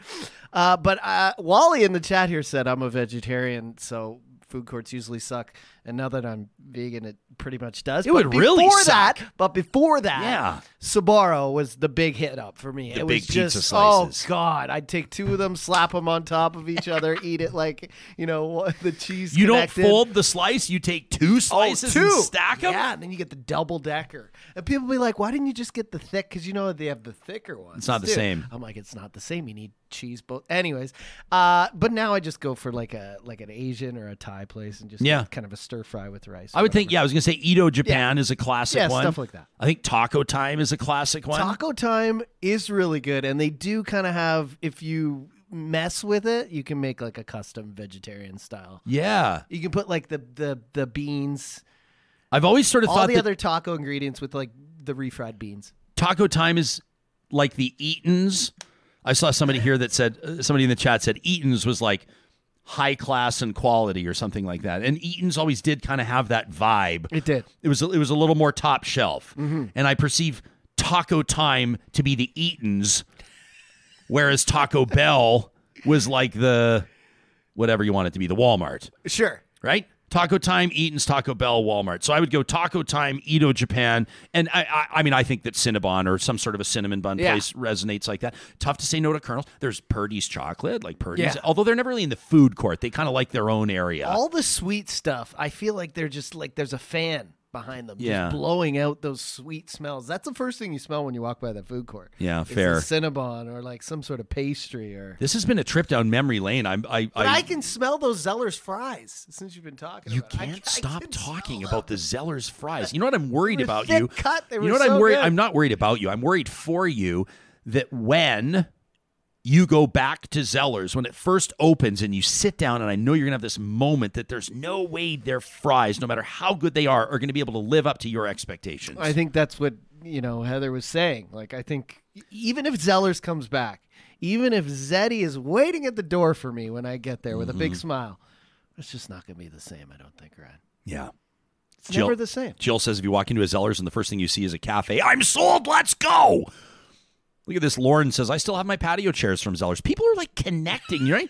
Uh, but uh, Wally in the chat here said I'm a vegetarian, so food courts usually suck. And now that I'm vegan, it pretty much does. It but would really suck. That, but before that, yeah. Sbarro was the big hit up for me. The it big was just, pizza slices. Oh, God. I'd take two of them, slap them on top of each other, eat it like, you know, the cheese You connected. Don't fold the slice. You take two slices oh, two. and stack them? Yeah, and then you get the double decker. And people be like, why didn't you just get the thick? Because, you know, they have the thicker ones. It's not too. the same. I'm like, it's not the same. You need cheese. Both. Anyways, uh, but now I just go for like a like an Asian or a Thai place and just yeah. kind of a stir fry with rice. I would whatever. think, yeah, I was going to say Edo Japan yeah. is a classic yeah, one. Yeah, stuff like that. I think Taco Time is a classic one. Taco Time is really good, and they do kind of have, if you mess with it, you can make like a custom vegetarian style. Yeah. You can put like the the, the beans. I've always sort of all thought all the that other taco ingredients with like the refried beans. Taco Time is like the Eaton's. I saw somebody here that said, uh, somebody in the chat said Eaton's was like high class and quality or something like that. And Eaton's always did kind of have that vibe. It did. It was, it was a little more top shelf. Mm-hmm. And I perceive Taco Time to be the Eaton's, whereas Taco Bell was like the, whatever you want it to be, the Walmart. Sure. Right? Taco Time, Eaton's, Taco Bell, Walmart. So I would go Taco Time, Edo Japan. And I I, I mean, I think that Cinnabon or some sort of a cinnamon bun yeah. place resonates like that. Tough to say no to Kernels. There's Purdy's Chocolate, like Purdy's. Yeah. Although they're never really in the food court. They kind of like their own area. All the sweet stuff, I feel like they're just like there's a fan behind them yeah. just blowing out those sweet smells. That's the first thing you smell when you walk by that food court. Yeah, fair. It's a Cinnabon or like some sort of pastry or This has been a trip down memory lane. I'm I but I, I can smell those Zellers fries since you've been talking you about. You can't it. I, stop I can talking about them. The Zellers fries. You know what I'm worried about you? Cut. You know what so I'm worried good. I'm not worried about you. I'm worried for you that when you go back to Zellers when it first opens and you sit down, and I know you're going to have this moment that there's no way their fries, no matter how good they are, are going to be able to live up to your expectations. I think that's what, you know, Heather was saying. Like, I think even if Zellers comes back, even if Zeddy is waiting at the door for me when I get there with mm-hmm. a big smile, it's just not going to be the same, I don't think, Ryan. Yeah. It's Jill, never the same. Jill says if you walk into a Zellers and the first thing you see is a cafe, I'm sold, let's go! Look at this. Lauren says, I still have my patio chairs from Zellers. People are like connecting, right?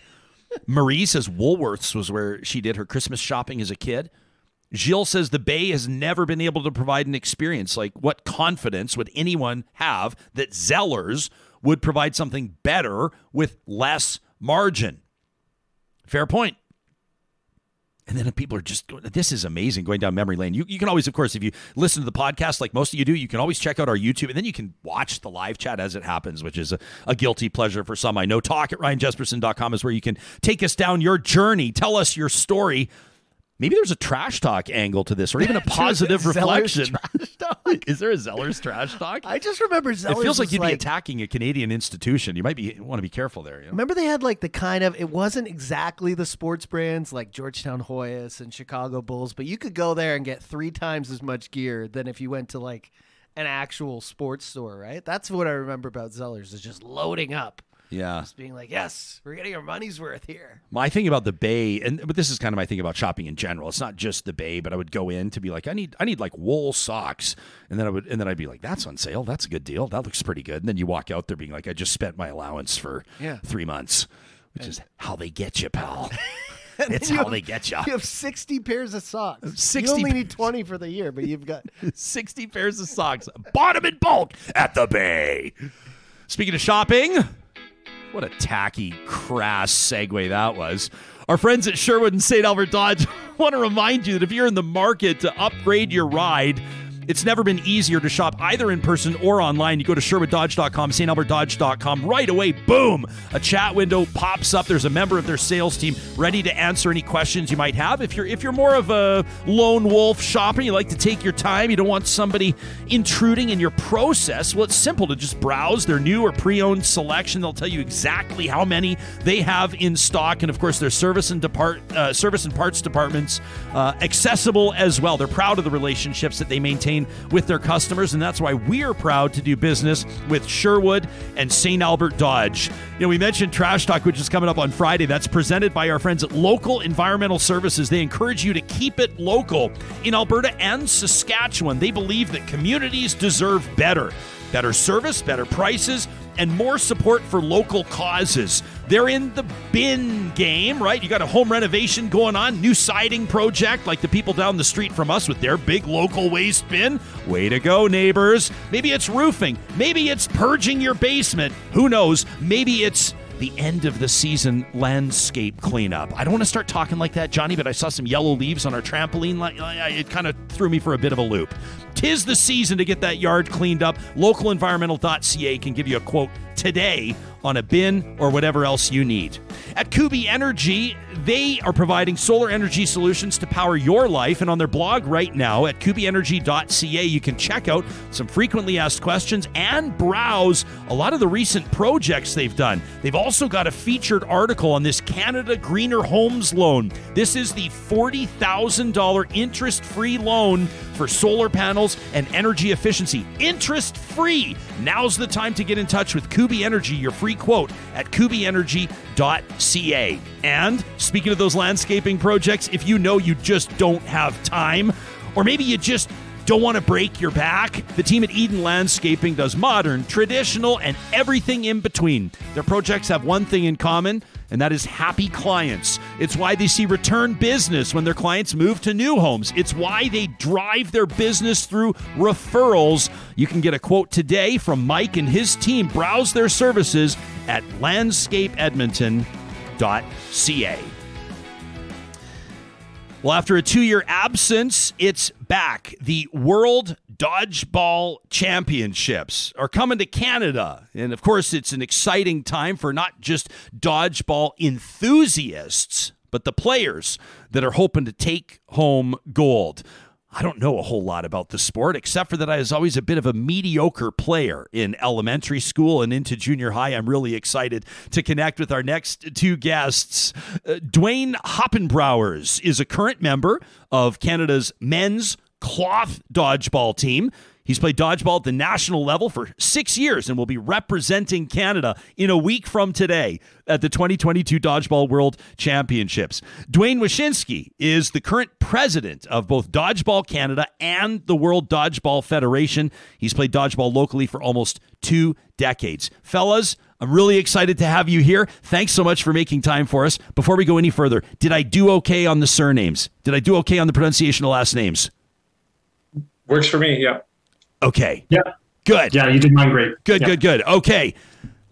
Marie says Woolworths was where she did her Christmas shopping as a kid. Jill says the Bay has never been able to provide an experience. Like, what confidence would anyone have that Zellers would provide something better with less margin? Fair point. And then people are just going, this is amazing, going down memory lane. You you can always, of course, if you listen to the podcast like most of you do, you can always check out our YouTube, and then you can watch the live chat as it happens, which is a, a guilty pleasure for some. I know talk at ryan jesperson dot com is where you can take us down your journey. Tell us your story. Maybe there's a trash talk angle to this, or even a positive reflection. Trash talk? Is there a Zellers trash talk? I just remember Zellers. It feels like you'd like, be attacking a Canadian institution. You might be want to be careful there. You know? Remember they had like the kind of, it wasn't exactly the sports brands like Georgetown Hoyas and Chicago Bulls, but you could go there and get three times as much gear than if you went to like an actual sports store, right? That's what I remember about Zellers, is just loading up. Yeah. Just being like, yes, we're getting our money's worth here. My thing about the Bay, and but this is kind of my thing about shopping in general. It's not just the Bay, but I would go in to be like, I need I need like wool socks. And then I would and then I'd be like, that's on sale. That's a good deal. That looks pretty good. And then you walk out there being like, I just spent my allowance for yeah. three months. Which and- is how they get you, pal. It's how have, they get you. You have sixty pairs of socks. sixty you only need twenty for the year, but you've got sixty pairs of socks. Bought them in bulk at the Bay. Speaking of shopping, what a tacky, crass segue that was. Our friends at Sherwood and Saint Albert Dodge want to remind you that if you're in the market to upgrade your ride, it's never been easier to shop either in person or online. You go to Sherwood Dodge dot com, Saint Albert Dodge dot com. Right away, boom, a chat window pops up. There's a member of their sales team ready to answer any questions you might have. If you're if you're more of a lone wolf shopper, you like to take your time, you don't want somebody intruding in your process, well, it's simple to just browse their new or pre-owned selection. They'll tell you exactly how many they have in stock. And, of course, their service and, depart, uh, service and parts departments uh, accessible as well. They're proud of the relationships that they maintain with their customers, and that's why we're proud to do business with Sherwood and Saint Albert Dodge. You know, we mentioned Trash Talk, which is coming up on Friday. That's presented by our friends at Local Environmental Services. They encourage you to keep it local in Alberta and Saskatchewan. They believe that communities deserve better. Better service, better prices, and more support for local causes. They're in the bin game, right? You got a home renovation going on, new siding project, like the people down the street from us with their big local waste bin. Way to go, neighbors. Maybe it's roofing. Maybe it's purging your basement. Who knows? Maybe it's the end of the season landscape cleanup. I don't want to start talking like that, Johnny, but I saw some yellow leaves on our trampoline. It kind of threw me for a bit of a loop. Tis the season to get that yard cleaned up. Local environmental dot c a can give you a quote today on a bin or whatever else you need. At Kubi Energy, they are providing solar energy solutions to power your life. And on their blog right now at kubi energy dot c a, you can check out some frequently asked questions and browse a lot of the recent projects they've done. They've also got a featured article on this Canada Greener Homes loan. This is the forty thousand dollars interest-free loan for solar panels and energy efficiency. Interest-free. Now's the time to get in touch with Kubi Energy, your free quote at kubi energy dot c a. And speaking of those landscaping projects, if you know you just don't have time, or maybe you just don't want to break your back, the team at Eden Landscaping does modern, traditional, and everything in between. Their projects have one thing in common, and that is happy clients. It's why they see return business when their clients move to new homes. It's why they drive their business through referrals. You can get a quote today from Mike and his team. Browse their services at landscape edmonton dot c a. Well, after a two-year absence, it's back. The World Dodgeball Championships are coming to Canada. And, of course, it's an exciting time for not just dodgeball enthusiasts, but the players that are hoping to take home gold. I don't know a whole lot about the sport, except for that I was always a bit of a mediocre player in elementary school and into junior high. I'm really excited to connect with our next two guests. Uh, Dwayne Hoppenbrouwers is a current member of Canada's men's cloth dodgeball team. He's played dodgeball at the national level for six years and will be representing Canada in a week from today at the twenty twenty-two Dodgeball World Championships. Dwayne Wyszynski is the current president of both Dodgeball Canada and the World Dodgeball Federation. He's played dodgeball locally for almost two decades. Fellas, I'm really excited to have you here. Thanks so much for making time for us. Before we go any further, did I do okay on the surnames? Did I do okay on the pronunciation of last names? Works for me, yeah. Okay. Yeah. Good. Yeah, you did mine great. Good, yeah. good, good. Okay.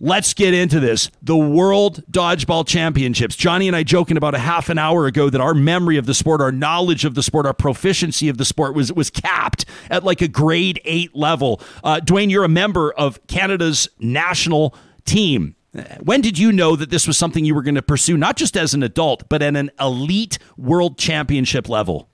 Let's get into this. The World Dodgeball Championships. Johnny and I joking about a half an hour ago that our memory of the sport, our knowledge of the sport, our proficiency of the sport was was capped at like a grade eight level. Uh, Dwayne, you're a member of Canada's national team. When did you know that this was something you were going to pursue, not just as an adult, but at an elite world championship level?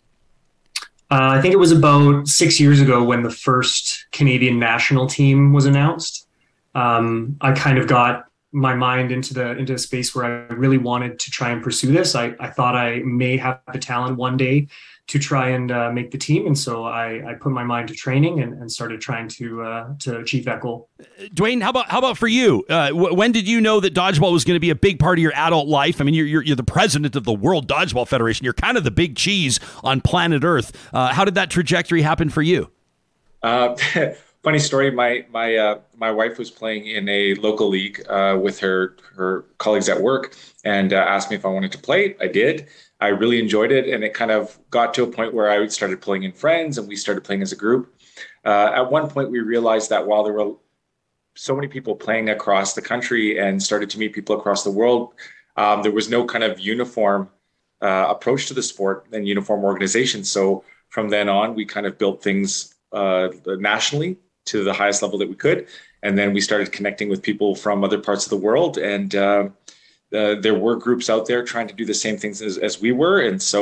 Uh, I think it was about six years ago when the first Canadian national team was announced. Um, I kind of got my mind into the into a space where I really wanted to try and pursue this. I, I thought I may have the talent one day to try and uh, make the team. And so I, I put my mind to training and, and started trying to uh, to achieve that goal. Dwayne, how about how about for you? Uh, w- when did you know that dodgeball was going to be a big part of your adult life? I mean, you're, you're you're the president of the World Dodgeball Federation. You're kind of the big cheese on planet Earth. Uh, how did that trajectory happen for you? Uh, funny story. My my uh, my wife was playing in a local league uh, with her her colleagues at work and uh, asked me if I wanted to play. I did. I really enjoyed it, and it kind of got to a point where I started playing in friends, and we started playing as a group. Uh, at one point, we realized that while there were so many people playing across the country and started to meet people across the world, um, there was no kind of uniform uh, approach to the sport and uniform organization. So from then on, we kind of built things uh, nationally to the highest level that we could, and then we started connecting with people from other parts of the world, and uh, Uh, there were groups out there trying to do the same things as, as we were. And so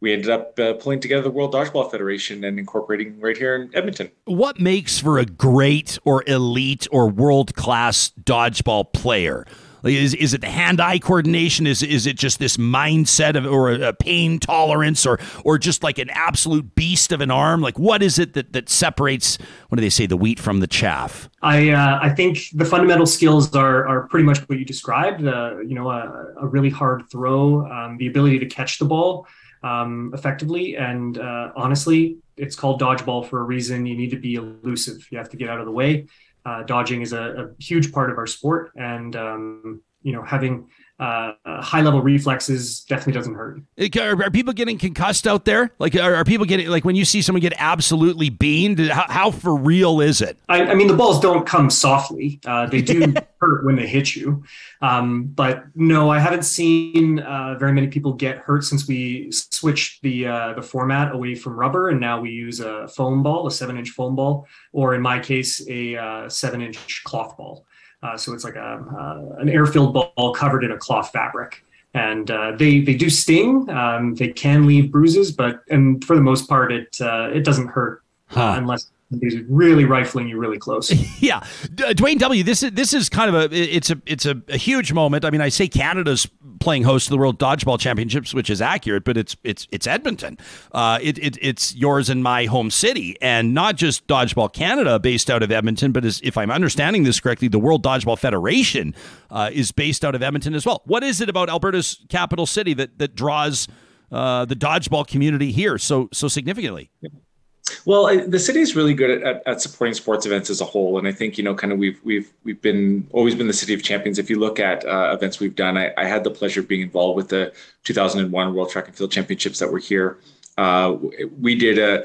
we ended up uh, pulling together the World Dodgeball Federation and incorporating right here in Edmonton. What makes for a great or elite or world-class dodgeball player? Is is it the hand-eye coordination? Is is it just this mindset of, or a pain tolerance, or or just like an absolute beast of an arm? Like, what is it that that separates, what do they say, the wheat from the chaff? I uh, I think the fundamental skills are are pretty much what you described. Uh, you know, a, a really hard throw, um, the ability to catch the ball um, effectively, and uh, honestly, it's called dodgeball for a reason. You need to be elusive. You have to get out of the way. Uh, dodging is a, a huge part of our sport, and um, you know, having uh, high-level reflexes definitely doesn't hurt. Are, are people getting concussed out there? Like, are, are people getting, like, when you see someone get absolutely beamed? How, how for real is it? I, I mean, the balls don't come softly. Uh, they do hurt when they hit you. Um, but no, I haven't seen uh, very many people get hurt since we switched the uh, the format away from rubber, and now we use a foam ball, a seven-inch foam ball, or in my case, a uh, seven-inch cloth ball. Uh, so it's like a uh, an air-filled ball covered in a cloth fabric, and uh, they they do sting. Um, they can leave bruises, but and for the most part, it uh, it doesn't hurt huh. unless somebody's really rifling you really close. Yeah, Dwayne W. This is this is kind of a it's a it's a, a huge moment. I mean, I say Canada's playing host to the World Dodgeball Championships, which is accurate, but it's it's it's Edmonton. Uh, it, it it's yours and my home city, and not just Dodgeball Canada based out of Edmonton, but as, if I'm understanding this correctly, the World Dodgeball Federation uh, is based out of Edmonton as well. What is it about Alberta's capital city that that draws uh, the dodgeball community here so so significantly? Well, the city is really good at, at supporting sports events as a whole, and I think you know, kind of, we've we've we've been always been the city of champions. If you look at uh, events we've done, I, I had the pleasure of being involved with the two thousand one World Track and Field Championships that were here. Uh, we did a,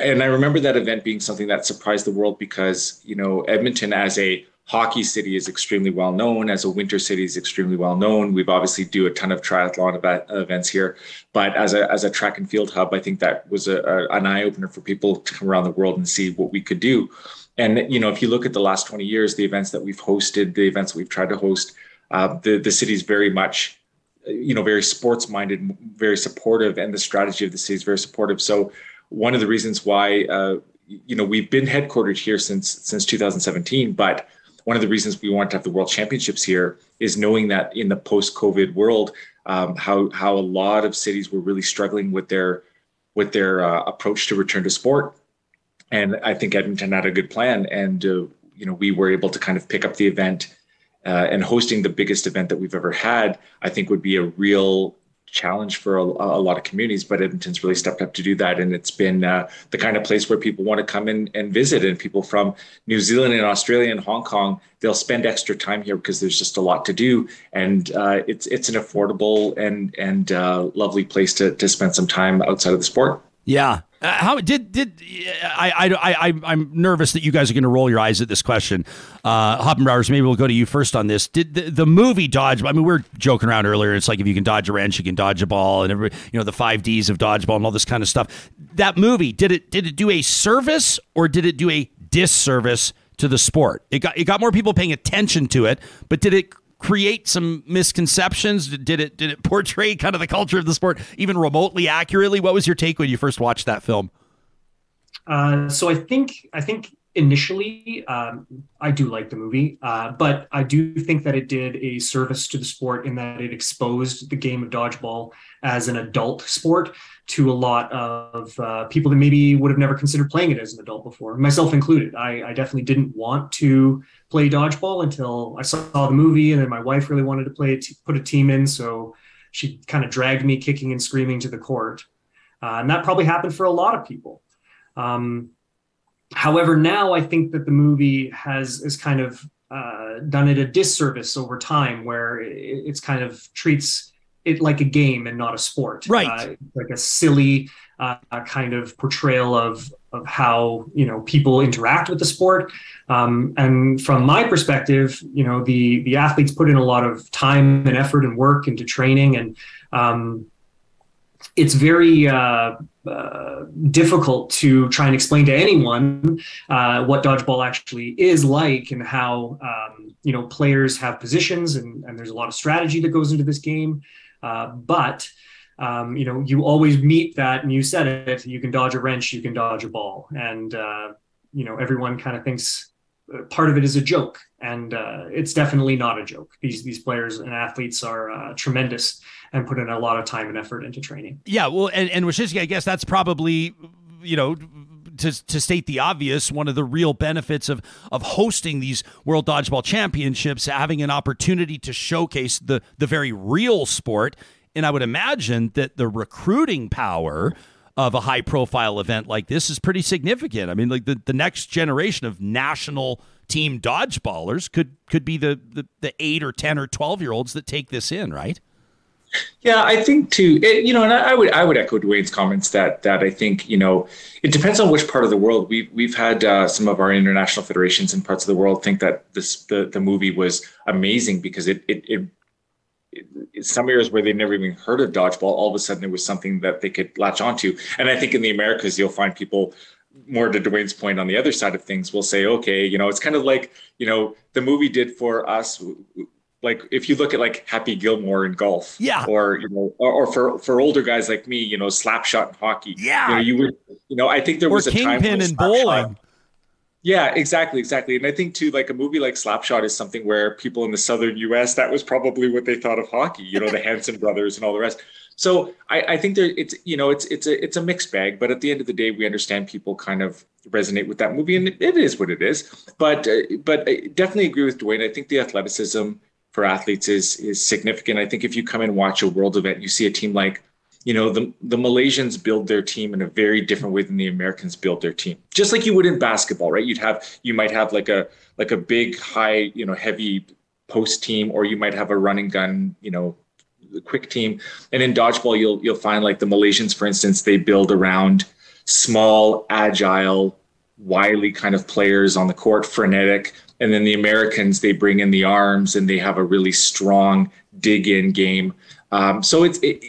and I remember that event being something that surprised the world because you know, Edmonton as a hockey city is extremely well known, as a winter city is extremely well known. We've obviously do a ton of triathlon event, events here, but as a as a track and field hub, I think that was a, a, an eye opener for people to come around the world and see what we could do. And you know, if you look at the last twenty years, the events that we've hosted, the events that we've tried to host, uh, the the city's very much, you know, very sports minded, very supportive, and the strategy of the city is very supportive. So one of the reasons why uh, you know, we've been headquartered here since since two thousand seventeen, but one of the reasons we want to have the World Championships here is knowing that in the post-COVID world, um, how how a lot of cities were really struggling with their with their uh, approach to return to sport, and I think Edmonton had a good plan, and uh, you know, we were able to kind of pick up the event, uh, and hosting the biggest event that we've ever had, I think, would be a real challenge for a, a lot of communities, but Edmonton's really stepped up to do that, and it's been uh, the kind of place where people want to come in and visit, and people from New Zealand and Australia and Hong Kong, they'll spend extra time here because there's just a lot to do, and uh, it's it's an affordable and and uh, lovely place to to spend some time outside of the sport. Yeah. Uh, how did did I, I, I, I'm nervous that you guys are going to roll your eyes at this question. Uh, Hoppenbrouwers, maybe we'll go to you first on this. Did the, the movie Dodge? I mean, we were joking around earlier. It's like, if you can dodge a wrench, you can dodge a ball, and every, you know, the five Ds of dodgeball and all this kind of stuff. That movie, did it did it do a service or did it do a disservice to the sport? It got it got more people paying attention to it, but did it create some misconceptions? Did it did it portray kind of the culture of the sport even remotely accurately? What was your take when you first watched that film? Uh, so I think I think initially um, I do like the movie, uh, but I do think that it did a service to the sport in that it exposed the game of dodgeball as an adult sport to a lot of uh, people that maybe would have never considered playing it as an adult before, myself included. I, I definitely didn't want to play dodgeball until I saw the movie, and then my wife really wanted to play it, put a team in. So she kind of dragged me kicking and screaming to the court. Uh, and that probably happened for a lot of people. Um, however, now I think that the movie has is kind of uh, done it a disservice over time, where it, it's kind of treats it like a game and not a sport. Right. Uh, like a silly uh, kind of portrayal of of how, you know, people interact with the sport. Um, and from my perspective, you know, the the athletes put in a lot of time and effort and work into training, and um, it's very uh, uh, difficult to try and explain to anyone uh, what dodgeball actually is like, and how, um, you know, players have positions, and, and there's a lot of strategy that goes into this game. Uh, but, um, you know, you always meet that, and you said it, you can dodge a wrench, you can dodge a ball. And, uh, you know, everyone kind of thinks part of it is a joke, and uh, it's definitely not a joke. These these players and athletes are uh, tremendous and put in a lot of time and effort into training. Yeah, well, and, and Wyszynski, I guess that's probably, you know, to to state the obvious, one of the real benefits of of hosting these World Dodgeball Championships, having an opportunity to showcase the the very real sport. And I would imagine that the recruiting power of a high profile event like this is pretty significant. I mean, like the, the next generation of national team dodgeballers could could be the, the, the eight or ten or twelve year olds that take this in, right? Yeah, I think too, it, you know, and I, I would I would echo Dwayne's comments that that I think, you know, it depends on which part of the world. We've, we've had uh, some of our international federations in parts of the world think that this the, the movie was amazing because it it, it in some areas where they'd never even heard of dodgeball, all of a sudden it was something that they could latch onto. And I think in the Americas, you'll find people, more to Dwayne's point, on the other side of things, will say, okay, you know, it's kind of like, you know, the movie did for us. Like if you look at like Happy Gilmore in golf, yeah, or you know, or, or for for older guys like me, you know, slap shot in hockey, yeah, you know, you would, you know, I think there or was a time Kingpin in bowling. Yeah, exactly, exactly. And I think too, like a movie like Slapshot is something where people in the southern U S, that was probably what they thought of hockey, you know, the Hanson brothers and all the rest. So I, I think there, it's, you know, it's it's a it's a mixed bag. But at the end of the day, we understand people kind of resonate with that movie, and it, it is what it is. But uh, but I definitely agree with Dwayne. I think the athleticism for athletes is is significant. I think if you come and watch a world event, you see a team like, you know, the, the Malaysians build their team in a very different way than the Americans build their team. Just like you would in basketball, right? You'd have, you might have like a, like a big, high, you know, heavy post team, or you might have a run and gun, you know, quick team. And in dodgeball, you'll, you'll find like the Malaysians, for instance, they build around small, agile, wily kind of players on the court, frenetic. And then the Americans, they bring in the arms and they have a really strong dig in game. Um, so it's, it,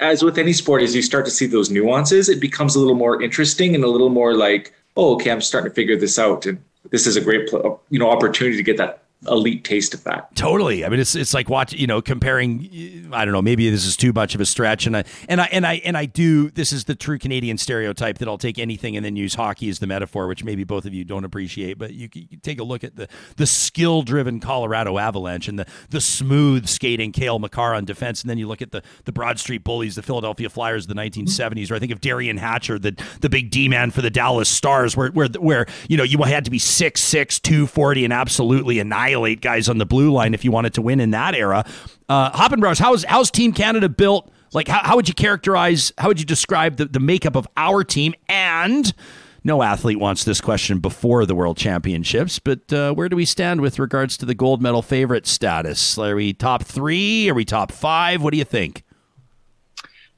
as with any sport, as you start to see those nuances, it becomes a little more interesting and a little more like, oh, okay, I'm starting to figure this out. And this is a great, you know, opportunity to get that elite taste of that. Totally. I mean, it's it's like watching, you know, comparing, I don't know, maybe this is too much of a stretch. And I, and I, and I, and I do, this is the true Canadian stereotype that I'll take anything and then use hockey as the metaphor, which maybe both of you don't appreciate, but you, you take a look at the, the skill driven Colorado Avalanche and the, the smooth skating Cale Makar on defense. And then you look at the, the Broad Street Bullies, the Philadelphia Flyers of the nineteen seventies, or I think of Darian Hatcher, the, the big D man for the Dallas Stars, where, where, where, you know, you had to be six six, two forty and absolutely annihilate guys on the blue line if you wanted to win in that era. Uh, Hoppenbrouwers, how's how's Team Canada built? Like, how, how would you characterize, how would you describe the, the makeup of our team? And no athlete wants this question before the World Championships, but uh, where do we stand with regards to the gold medal favorite status? Are we top three? Are we top five? What do you think?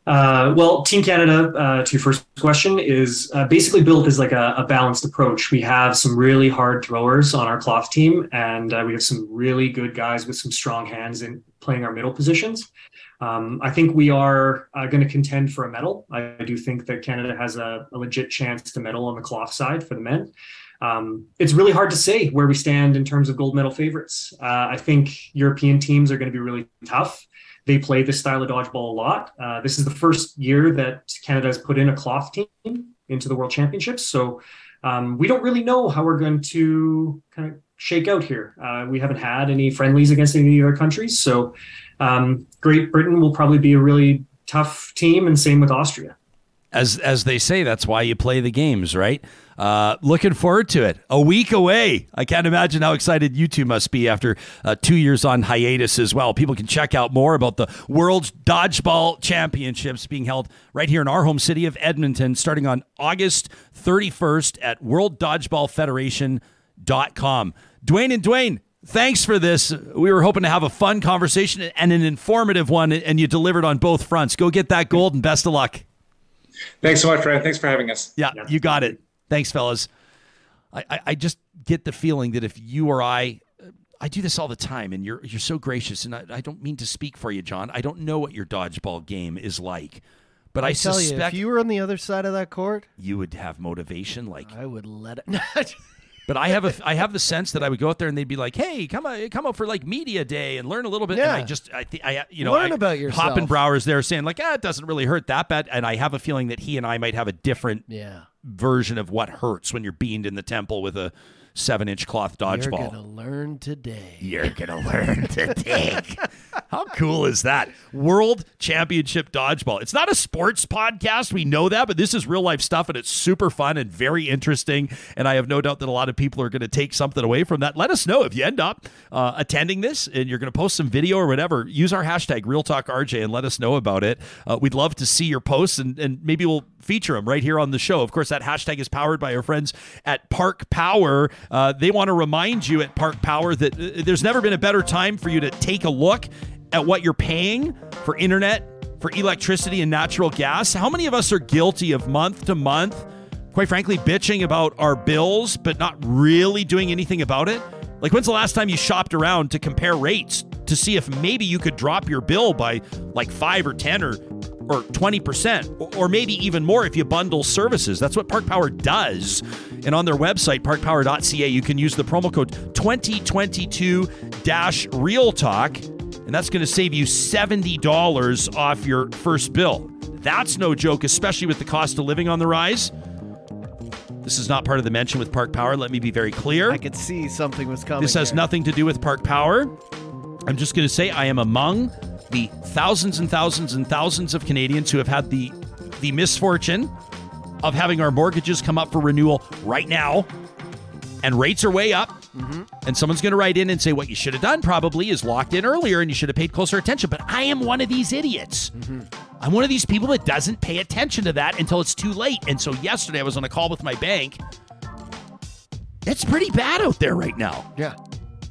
Uh, well, Team Canada, uh, to your first question, is uh, basically built as like a, a balanced approach. We have some really hard throwers on our cloth team, and uh, we have some really good guys with some strong hands in playing our middle positions. Um, I think we are uh, going to contend for a medal. I, I do think that Canada has a, a legit chance to medal on the cloth side for the men. Um, it's really hard to say where we stand in terms of gold medal favorites. Uh, I think European teams are going to be really tough. They play this style of dodgeball a lot. Uh, this is the first year that Canada has put in a cloth team into the World Championships. So um, we don't really know how we're going to kind of shake out here. Uh, we haven't had any friendlies against any other countries. So um, Great Britain will probably be a really tough team, and same with Austria. as as they say, that's why you play the games, right? Uh, looking forward to it. A week away. I can't imagine how excited you two must be after uh, two years on hiatus as well. People can check out more about the World Dodgeball Championships being held right here in our home city of Edmonton, starting on August thirty-first at world dodgeball federation dot com. Dwayne and Dwayne, thanks for this. We were hoping to have a fun conversation and an informative one, and you delivered on both fronts. Go get that gold and best of luck. Thanks so much, Brad. Thanks for having us. Yeah, yeah, you got it. Thanks, fellas. I, I, I just get the feeling that if you or I, I do this all the time, and you're you're so gracious, and I, I don't mean to speak for you, John. I don't know what your dodgeball game is like, but I, I tell suspect you, if you were on the other side of that court, you would have motivation. Like I would let it. But I have a I have the sense that I would go out there and they'd be like, "Hey, come out, come out for like media day and learn a little bit." Yeah. And I just I th- I you know learn I, about yourself. Hoppenbrouwers there saying like, "Ah, it doesn't really hurt that bad." And I have a feeling that he and I might have a different yeah. version of what hurts when you're beamed in the temple with a seven inch cloth dodgeball. You're gonna learn today. You're gonna learn today. How cool is that? World Championship Dodgeball. It's not a sports podcast, we know that, but this is real life stuff, and it's super fun and very interesting, and I have no doubt that a lot of people are going to take something away from that. Let us know if you end up uh, attending this and you're going to post some video or whatever. Use our hashtag RealTalkRJ and let us know about it. Uh, we'd love to see your posts, and, and maybe we'll feature them right here on the show. Of course, that hashtag is powered by our friends at Park Power. Uh, they want to remind you at Park Power that uh, there's never been a better time for you to take a look at what you're paying for internet, for electricity and natural gas. How many of us are guilty of month to month, quite frankly, bitching about our bills, but not really doing anything about it? Like, when's the last time you shopped around to compare rates to see if maybe you could drop your bill by like five or ten or or twenty percent, or maybe even more if you bundle services? That's what Park Power does. And on their website, park power dot c a, you can use the promo code twenty twenty-two real talk, and that's going to save you seventy dollars off your first bill. That's no joke, especially with the cost of living on the rise. This is not part of the mention with Park Power. Let me be very clear. I could see something was coming. This has here. nothing to do with Park Power. I'm just going to say I am among the thousands and thousands and thousands of Canadians who have had the the misfortune of having our mortgages come up for renewal right now, and rates are way up, mm-hmm. and someone's going to write in and say, what you should have done probably is locked in earlier and you should have paid closer attention. But I am one of these idiots. Mm-hmm. I'm one of these people that doesn't pay attention to that until it's too late. And so yesterday I was on a call with my bank. It's pretty bad out there right now. Yeah.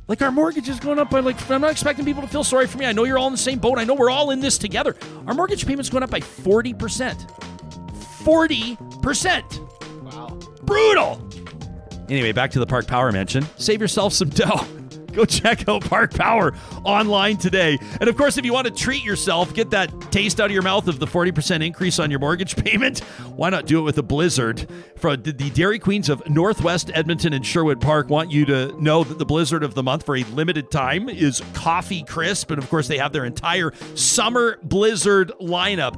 Like, our mortgage is going up by, like, I'm not expecting people to feel sorry for me. I know you're all in the same boat. I know we're all in this together. Our mortgage payment's going up by forty percent. forty percent. Wow. Brutal. Anyway, back to the Park Power mention. Save yourself some dough. Go check out Park Power online today. And, of course, if you want to treat yourself, get that taste out of your mouth of the forty percent increase on your mortgage payment, why not do it with a blizzard? For the Dairy Queens of Northwest Edmonton and Sherwood Park want you to know that the blizzard of the month for a limited time is Coffee Crisp. And, of course, they have their entire summer blizzard lineup.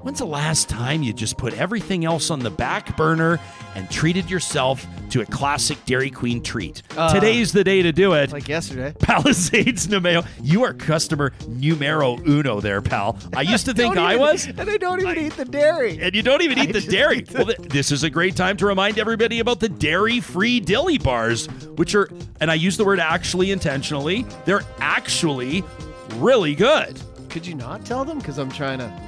When's the last time you just put everything else on the back burner and treated yourself to a classic Dairy Queen treat? Uh, Today's the day to do it. Like yesterday. Palisades, Nemeo. You are customer numero uno there, pal. I used to think I, even, I was. And I don't even I, eat the dairy. And you don't even eat I the dairy. Eat the- well, th- this is a great time to remind everybody about the dairy-free Dilly Bars, which are, and I use the word actually intentionally, they're actually really good. Could you not tell them? Because I'm trying to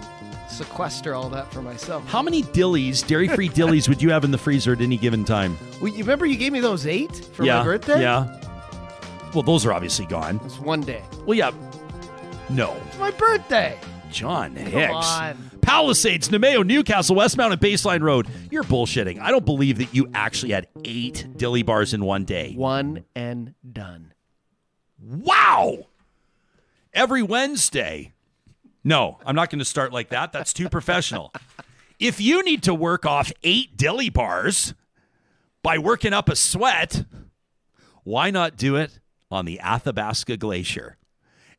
sequester all that for myself. How many dillies, dairy-free dillies, would you have in the freezer at any given time? Well, you remember you gave me those eight for yeah, my birthday? Yeah. Well, those are obviously gone. It's one day. Well, yeah. No. It's my birthday. John Come Hicks. On. Palisades, Nemeo, Newcastle, Westmount, and Baseline Road. You're bullshitting. I don't believe that you actually had eight dilly bars in one day. One and done. Wow. Every Wednesday. No, I'm not going to start like that. That's too professional. If you need to work off eight dilly bars by working up a sweat, why not do it on the Athabasca Glacier?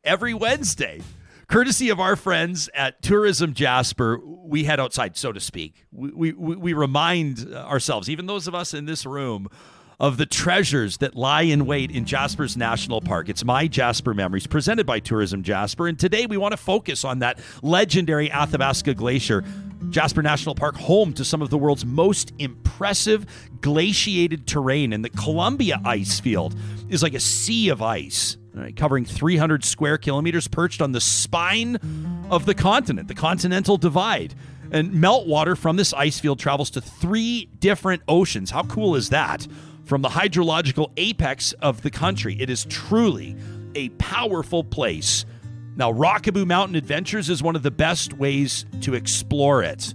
Every Wednesday, courtesy of our friends at Tourism Jasper, we head outside, so to speak. We, we, we remind ourselves, even those of us in this room, of the treasures that lie in wait in Jasper's National Park. It's My Jasper Memories, presented by Tourism Jasper. And today we want to focus on that legendary Athabasca Glacier. Jasper National Park, home to some of the world's most impressive glaciated terrain, and the Columbia Ice Field is like a sea of ice, right, covering three hundred square kilometers, perched on the spine of the continent, the Continental Divide. And meltwater from this ice field travels to three different oceans. How cool is that? From the hydrological apex of the country. It is truly a powerful place. Now, Rockaboo Mountain Adventures is one of the best ways to explore it.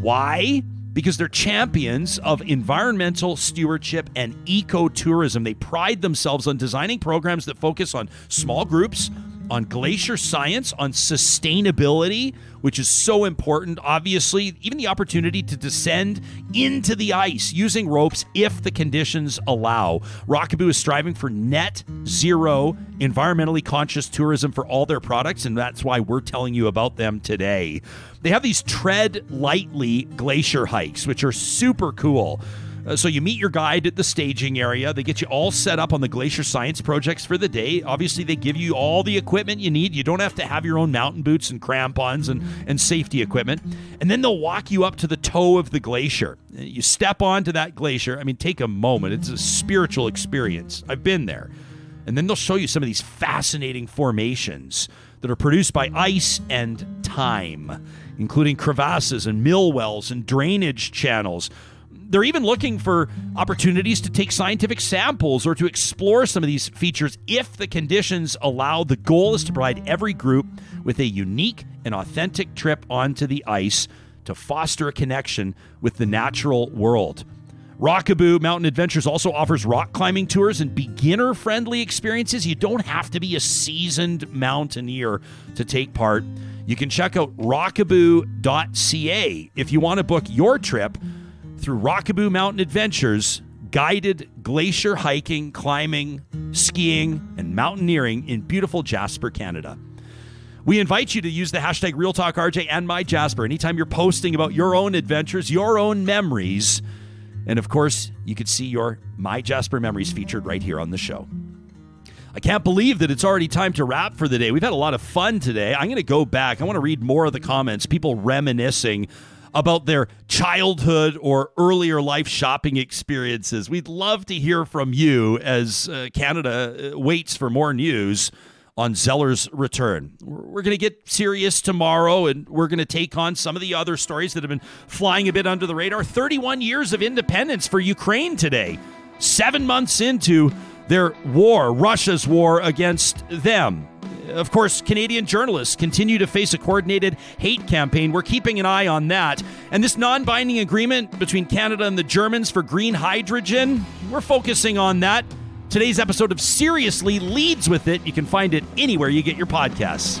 Why? Because they're champions of environmental stewardship and ecotourism. They pride themselves on designing programs that focus on small groups, on glacier science, on sustainability, which is so important. Obviously, even the opportunity to descend into the ice using ropes if the conditions allow. Rockaboo is striving for net zero environmentally conscious tourism for all their products, and that's why we're telling you about them today. They have these tread lightly glacier hikes, which are super cool. Uh, so you meet your guide at the staging area. They get you all set up on the glacier science projects for the day. Obviously, they give you all the equipment you need. You don't have to have your own mountain boots and crampons and, and safety equipment. And then they'll walk you up to the toe of the glacier. You step onto that glacier. I mean, take a moment. It's a spiritual experience. I've been there. And then they'll show you some of these fascinating formations that are produced by ice and time, including crevasses and mill wells and drainage channels. They're even looking for opportunities to take scientific samples or to explore some of these features if the conditions allow. The goal is to provide every group with a unique and authentic trip onto the ice to foster a connection with the natural world. Rockaboo Mountain Adventures also offers rock climbing tours and beginner-friendly experiences. You don't have to be a seasoned mountaineer to take part. You can check out rockaboo dot c a if you want to book your trip through Rockaboo Mountain Adventures, guided glacier hiking, climbing, skiing, and mountaineering in beautiful Jasper, Canada. We invite you to use the hashtag RealTalkRJ and MyJasper anytime you're posting about your own adventures, your own memories. And of course, you could see your My Jasper memories featured right here on the show. I can't believe that it's already time to wrap for the day. We've had a lot of fun today. I'm going to go back. I want to read more of the comments, people reminiscing about their childhood or earlier life shopping experiences. We'd love to hear from you as uh, Canada waits for more news on Zellers' return. We're going to get serious tomorrow, and we're going to take on some of the other stories that have been flying a bit under the radar. thirty-one years of independence for Ukraine today, seven months into their war, Russia's war against them. Of course, Canadian journalists continue to face a coordinated hate campaign. We're keeping an eye on that. And this non-binding agreement between Canada and the Germans for green hydrogen, we're focusing on that. Today's episode of Seriously leads with it. You can find it anywhere you get your podcasts.